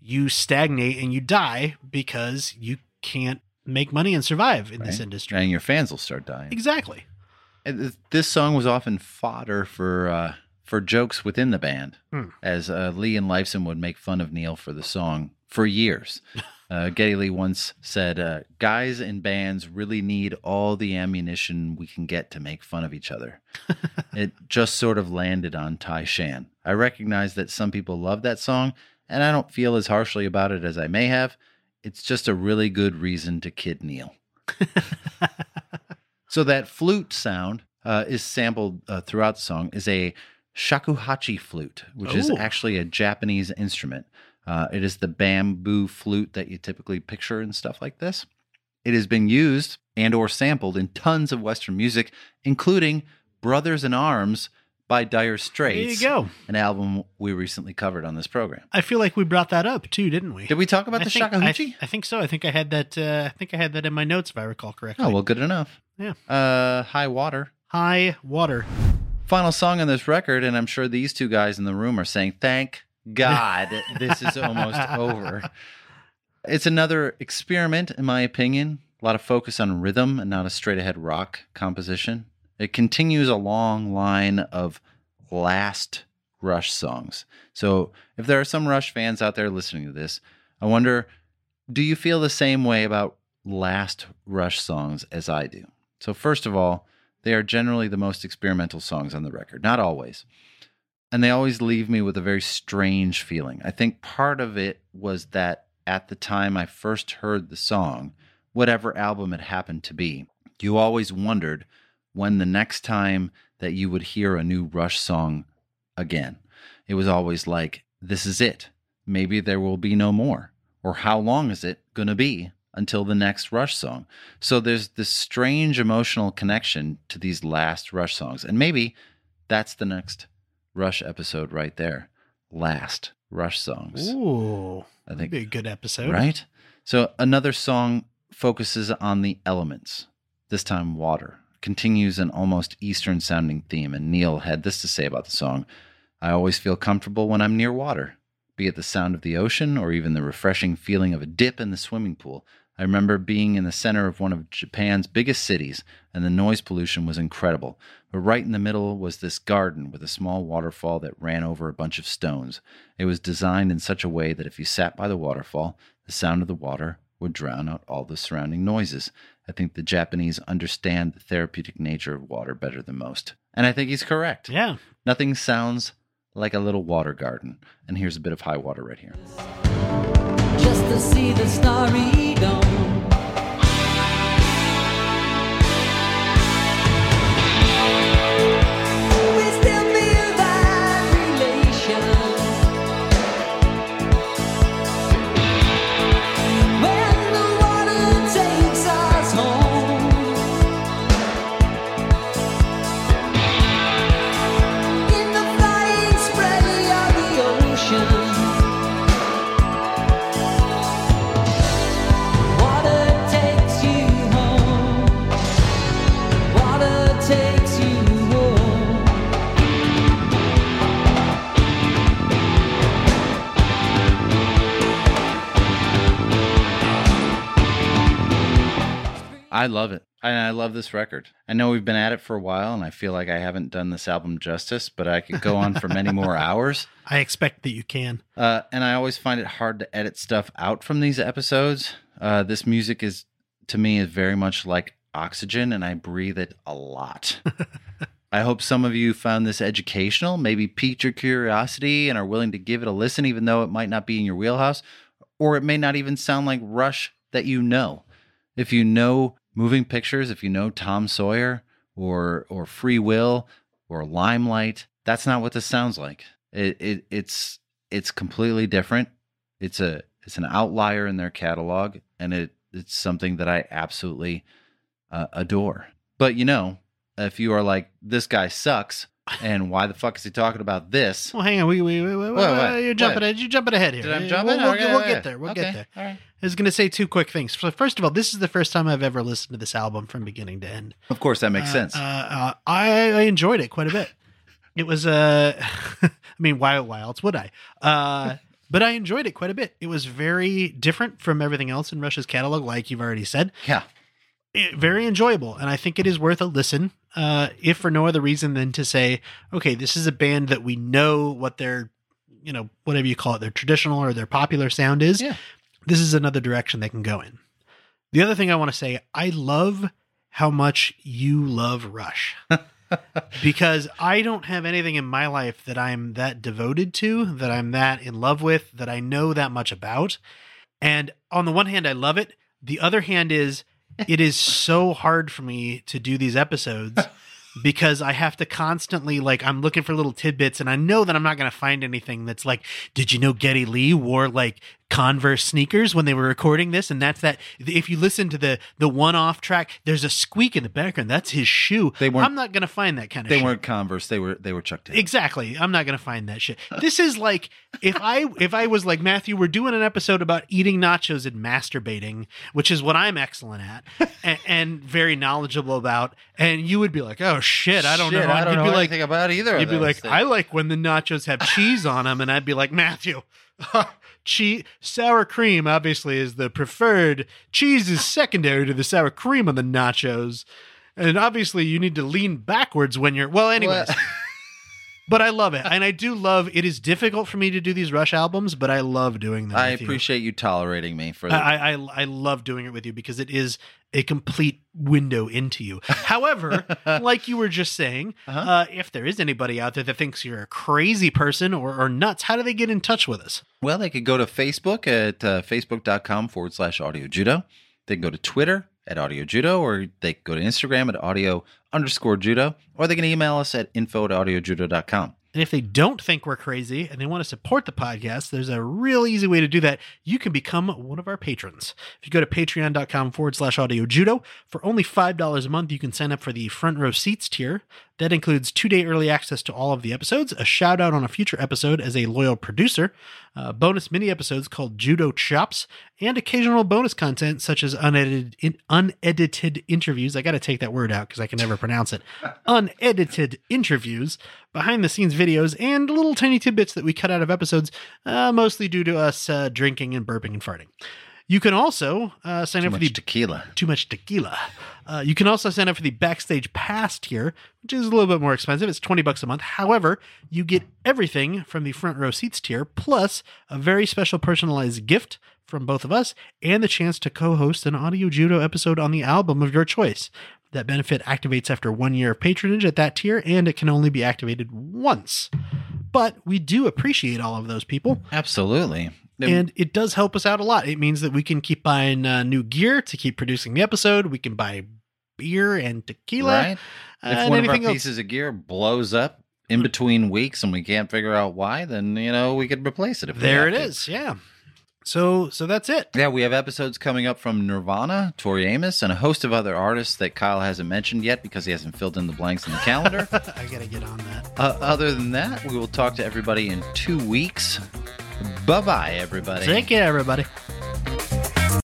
you stagnate and you die because you can't make money and survive in this industry. And your fans will start dying. Exactly. And this song was often fodder for jokes within the band, as Lee and Lifeson would make fun of Neil for the song for years. Geddy Lee once said, guys in bands really need all the ammunition we can get to make fun of each other. It just sort of landed on Tai Shan. I recognize that some people love that song, and I don't feel as harshly about it as I may have. It's just a really good reason to kid Neil. So that flute sound is sampled throughout the song, is a shakuhachi flute, which is actually a Japanese instrument. It is the bamboo flute that you typically picture in stuff like this. It has been used and or sampled in tons of Western music, including Brothers in Arms by Dire Straits. There you go. An album we recently covered on this program. I feel like we brought that up too, didn't we? Did we talk about the shakuhachi? I think so. I think I had that in my notes, if I recall correctly. Oh, well, good enough. Yeah. High Water. High Water. Final song on this record, and I'm sure these two guys in the room are saying, thank God, this is almost over. It's another experiment, in my opinion. A lot of focus on rhythm and not a straight-ahead rock composition. It continues a long line of last Rush songs. So if there are some Rush fans out there listening to this, I wonder, do you feel the same way about last Rush songs as I do? So first of all, they are generally the most experimental songs on the record. Not always. And they always leave me with a very strange feeling. I think part of it was that at the time I first heard the song, whatever album it happened to be, you always wondered when the next time that you would hear a new Rush song again. It was always like, this is it. Maybe there will be no more. Or how long is it going to be until the next Rush song? So there's this strange emotional connection to these last Rush songs. And maybe that's the next Rush episode right there. Last Rush songs. Ooh, I think that'd be a good episode, right? So another song focuses on the elements. This time, water continues an almost Eastern-sounding theme, and Neil had this to say about the song: "I always feel comfortable when I'm near water, be it the sound of the ocean or even the refreshing feeling of a dip in the swimming pool. I remember being in the center of one of Japan's biggest cities, and the noise pollution was incredible. But right in the middle was this garden with a small waterfall that ran over a bunch of stones. It was designed in such a way that if you sat by the waterfall, the sound of the water would drown out all the surrounding noises. I think the Japanese understand the therapeutic nature of water better than most." And I think he's correct. Yeah. Nothing sounds like a little water garden. And here's a bit of High Water right here. Just to see the starry dome. We still feel that relation. When the water takes us home. In the flying spray of the ocean. I love it. And I love this record. I know we've been at it for a while, and I feel like I haven't done this album justice, but I could go on for many more hours. I expect that you can. And I always find it hard to edit stuff out from these episodes. This music is, to me, is very much like oxygen, and I breathe it a lot. I hope some of you found this educational, maybe piqued your curiosity and are willing to give it a listen, even though it might not be in your wheelhouse, or it may not even sound like Rush that you know. If you know Moving Pictures, if you know Tom Sawyer or Free Will or Limelight, that's not what this sounds like. It's completely different. It's an outlier in their catalog, and it It's something that I absolutely adore. But, you know, if you are like, this guy sucks, and why the fuck is he talking about this? Well, hang on. Wait, You're jumping ahead here. Did I jump in? We'll get there. We'll get there. All right. I was going to say two quick things. So first of all, this is the first time I've ever listened to this album from beginning to end. Of course, that makes sense. I enjoyed it quite a bit. It was, I mean, why else would I? But I enjoyed it quite a bit. It was very different from everything else in Rush's catalog, like you've already said. Yeah. Very enjoyable. And I think it is worth a listen, if for no other reason than to say, okay, this is a band that we know what their, you know, whatever you call it, their traditional or their popular sound is. Yeah. This is another direction they can go in. The other thing I want to say, I love how much you love Rush. Because I don't have anything in my life that I'm that devoted to, that I'm that in love with, that I know that much about. And on the one hand, I love it. The other hand is, it is so hard for me to do these episodes because I have to constantly, like, I'm looking for little tidbits, and I know that I'm not going to find anything that's like, did you know Geddy Lee wore like Converse sneakers when they were recording this? And that's that. If you listen to the one-off track, there's a squeak in the background. That's his shoe. I'm not going to find that kind of shit. They weren't Converse. They were Chuck Taylor. Exactly. I'm not going to find that shit. This is like, if I was like, Matthew, we're doing an episode about eating nachos and masturbating, which is what I'm excellent at and very knowledgeable about. And you would be like, oh, shit, I don't know. I don't know anything about either of those. You'd be like, things. I like when the nachos have cheese on them. And I'd be like, Matthew, sour cream obviously is the preferred. Cheese is secondary to the sour cream on the nachos. And obviously you need to lean backwards when you're... Well, anyways. But I love it. And I do love... It is difficult for me to do these Rush albums, but I love doing them. I appreciate you tolerating me for that. I love doing it with you because it is a complete window into you. However, like you were just saying, if there is anybody out there that thinks you're a crazy person or nuts, how do they get in touch with us? Well, they could go to Facebook at facebook.com/AudioJudo. They can go to Twitter at AudioJudo, or they can go to Instagram at audio_judo, or they can email us at info@audiojudo.com. And if they don't think we're crazy and they want to support the podcast, there's a real easy way to do that. You can become one of our patrons. If you go to patreon.com/AudioJudo, for only $5 a month, you can sign up for the front row seats tier. That includes 2-day early access to all of the episodes, a shout out on a future episode as a loyal producer, bonus mini episodes called Judo Chops, and occasional bonus content such as unedited interviews. I got to take that word out because I can never pronounce it. Unedited interviews, behind the scenes videos, and little tiny tidbits that we cut out of episodes, mostly due to us drinking and burping and farting. You can also sign up for the tequila. Too much tequila. You can also sign up for the Backstage Pass tier, which is a little bit more expensive. It's $20 a month. However, you get everything from the Front Row Seats tier, plus a very special personalized gift from both of us and the chance to co-host an Audio Judo episode on the album of your choice. That benefit activates after 1 year of patronage at that tier, and it can only be activated once. But we do appreciate all of those people. Absolutely. And it does help us out a lot. It means that we can keep buying new gear to keep producing the episode. We can buy beer and tequila. Right. If one of our pieces of gear blows up in between weeks and we can't figure out why, then, you know, we could replace it. There it is. Yeah. So that's it. Yeah, we have episodes coming up from Nirvana, Tori Amos, and a host of other artists that Kyle hasn't mentioned yet because he hasn't filled in the blanks in the calendar. I got to get on that. Other than that, we will talk to everybody in 2 weeks. Bye-bye, everybody. Take care, everybody.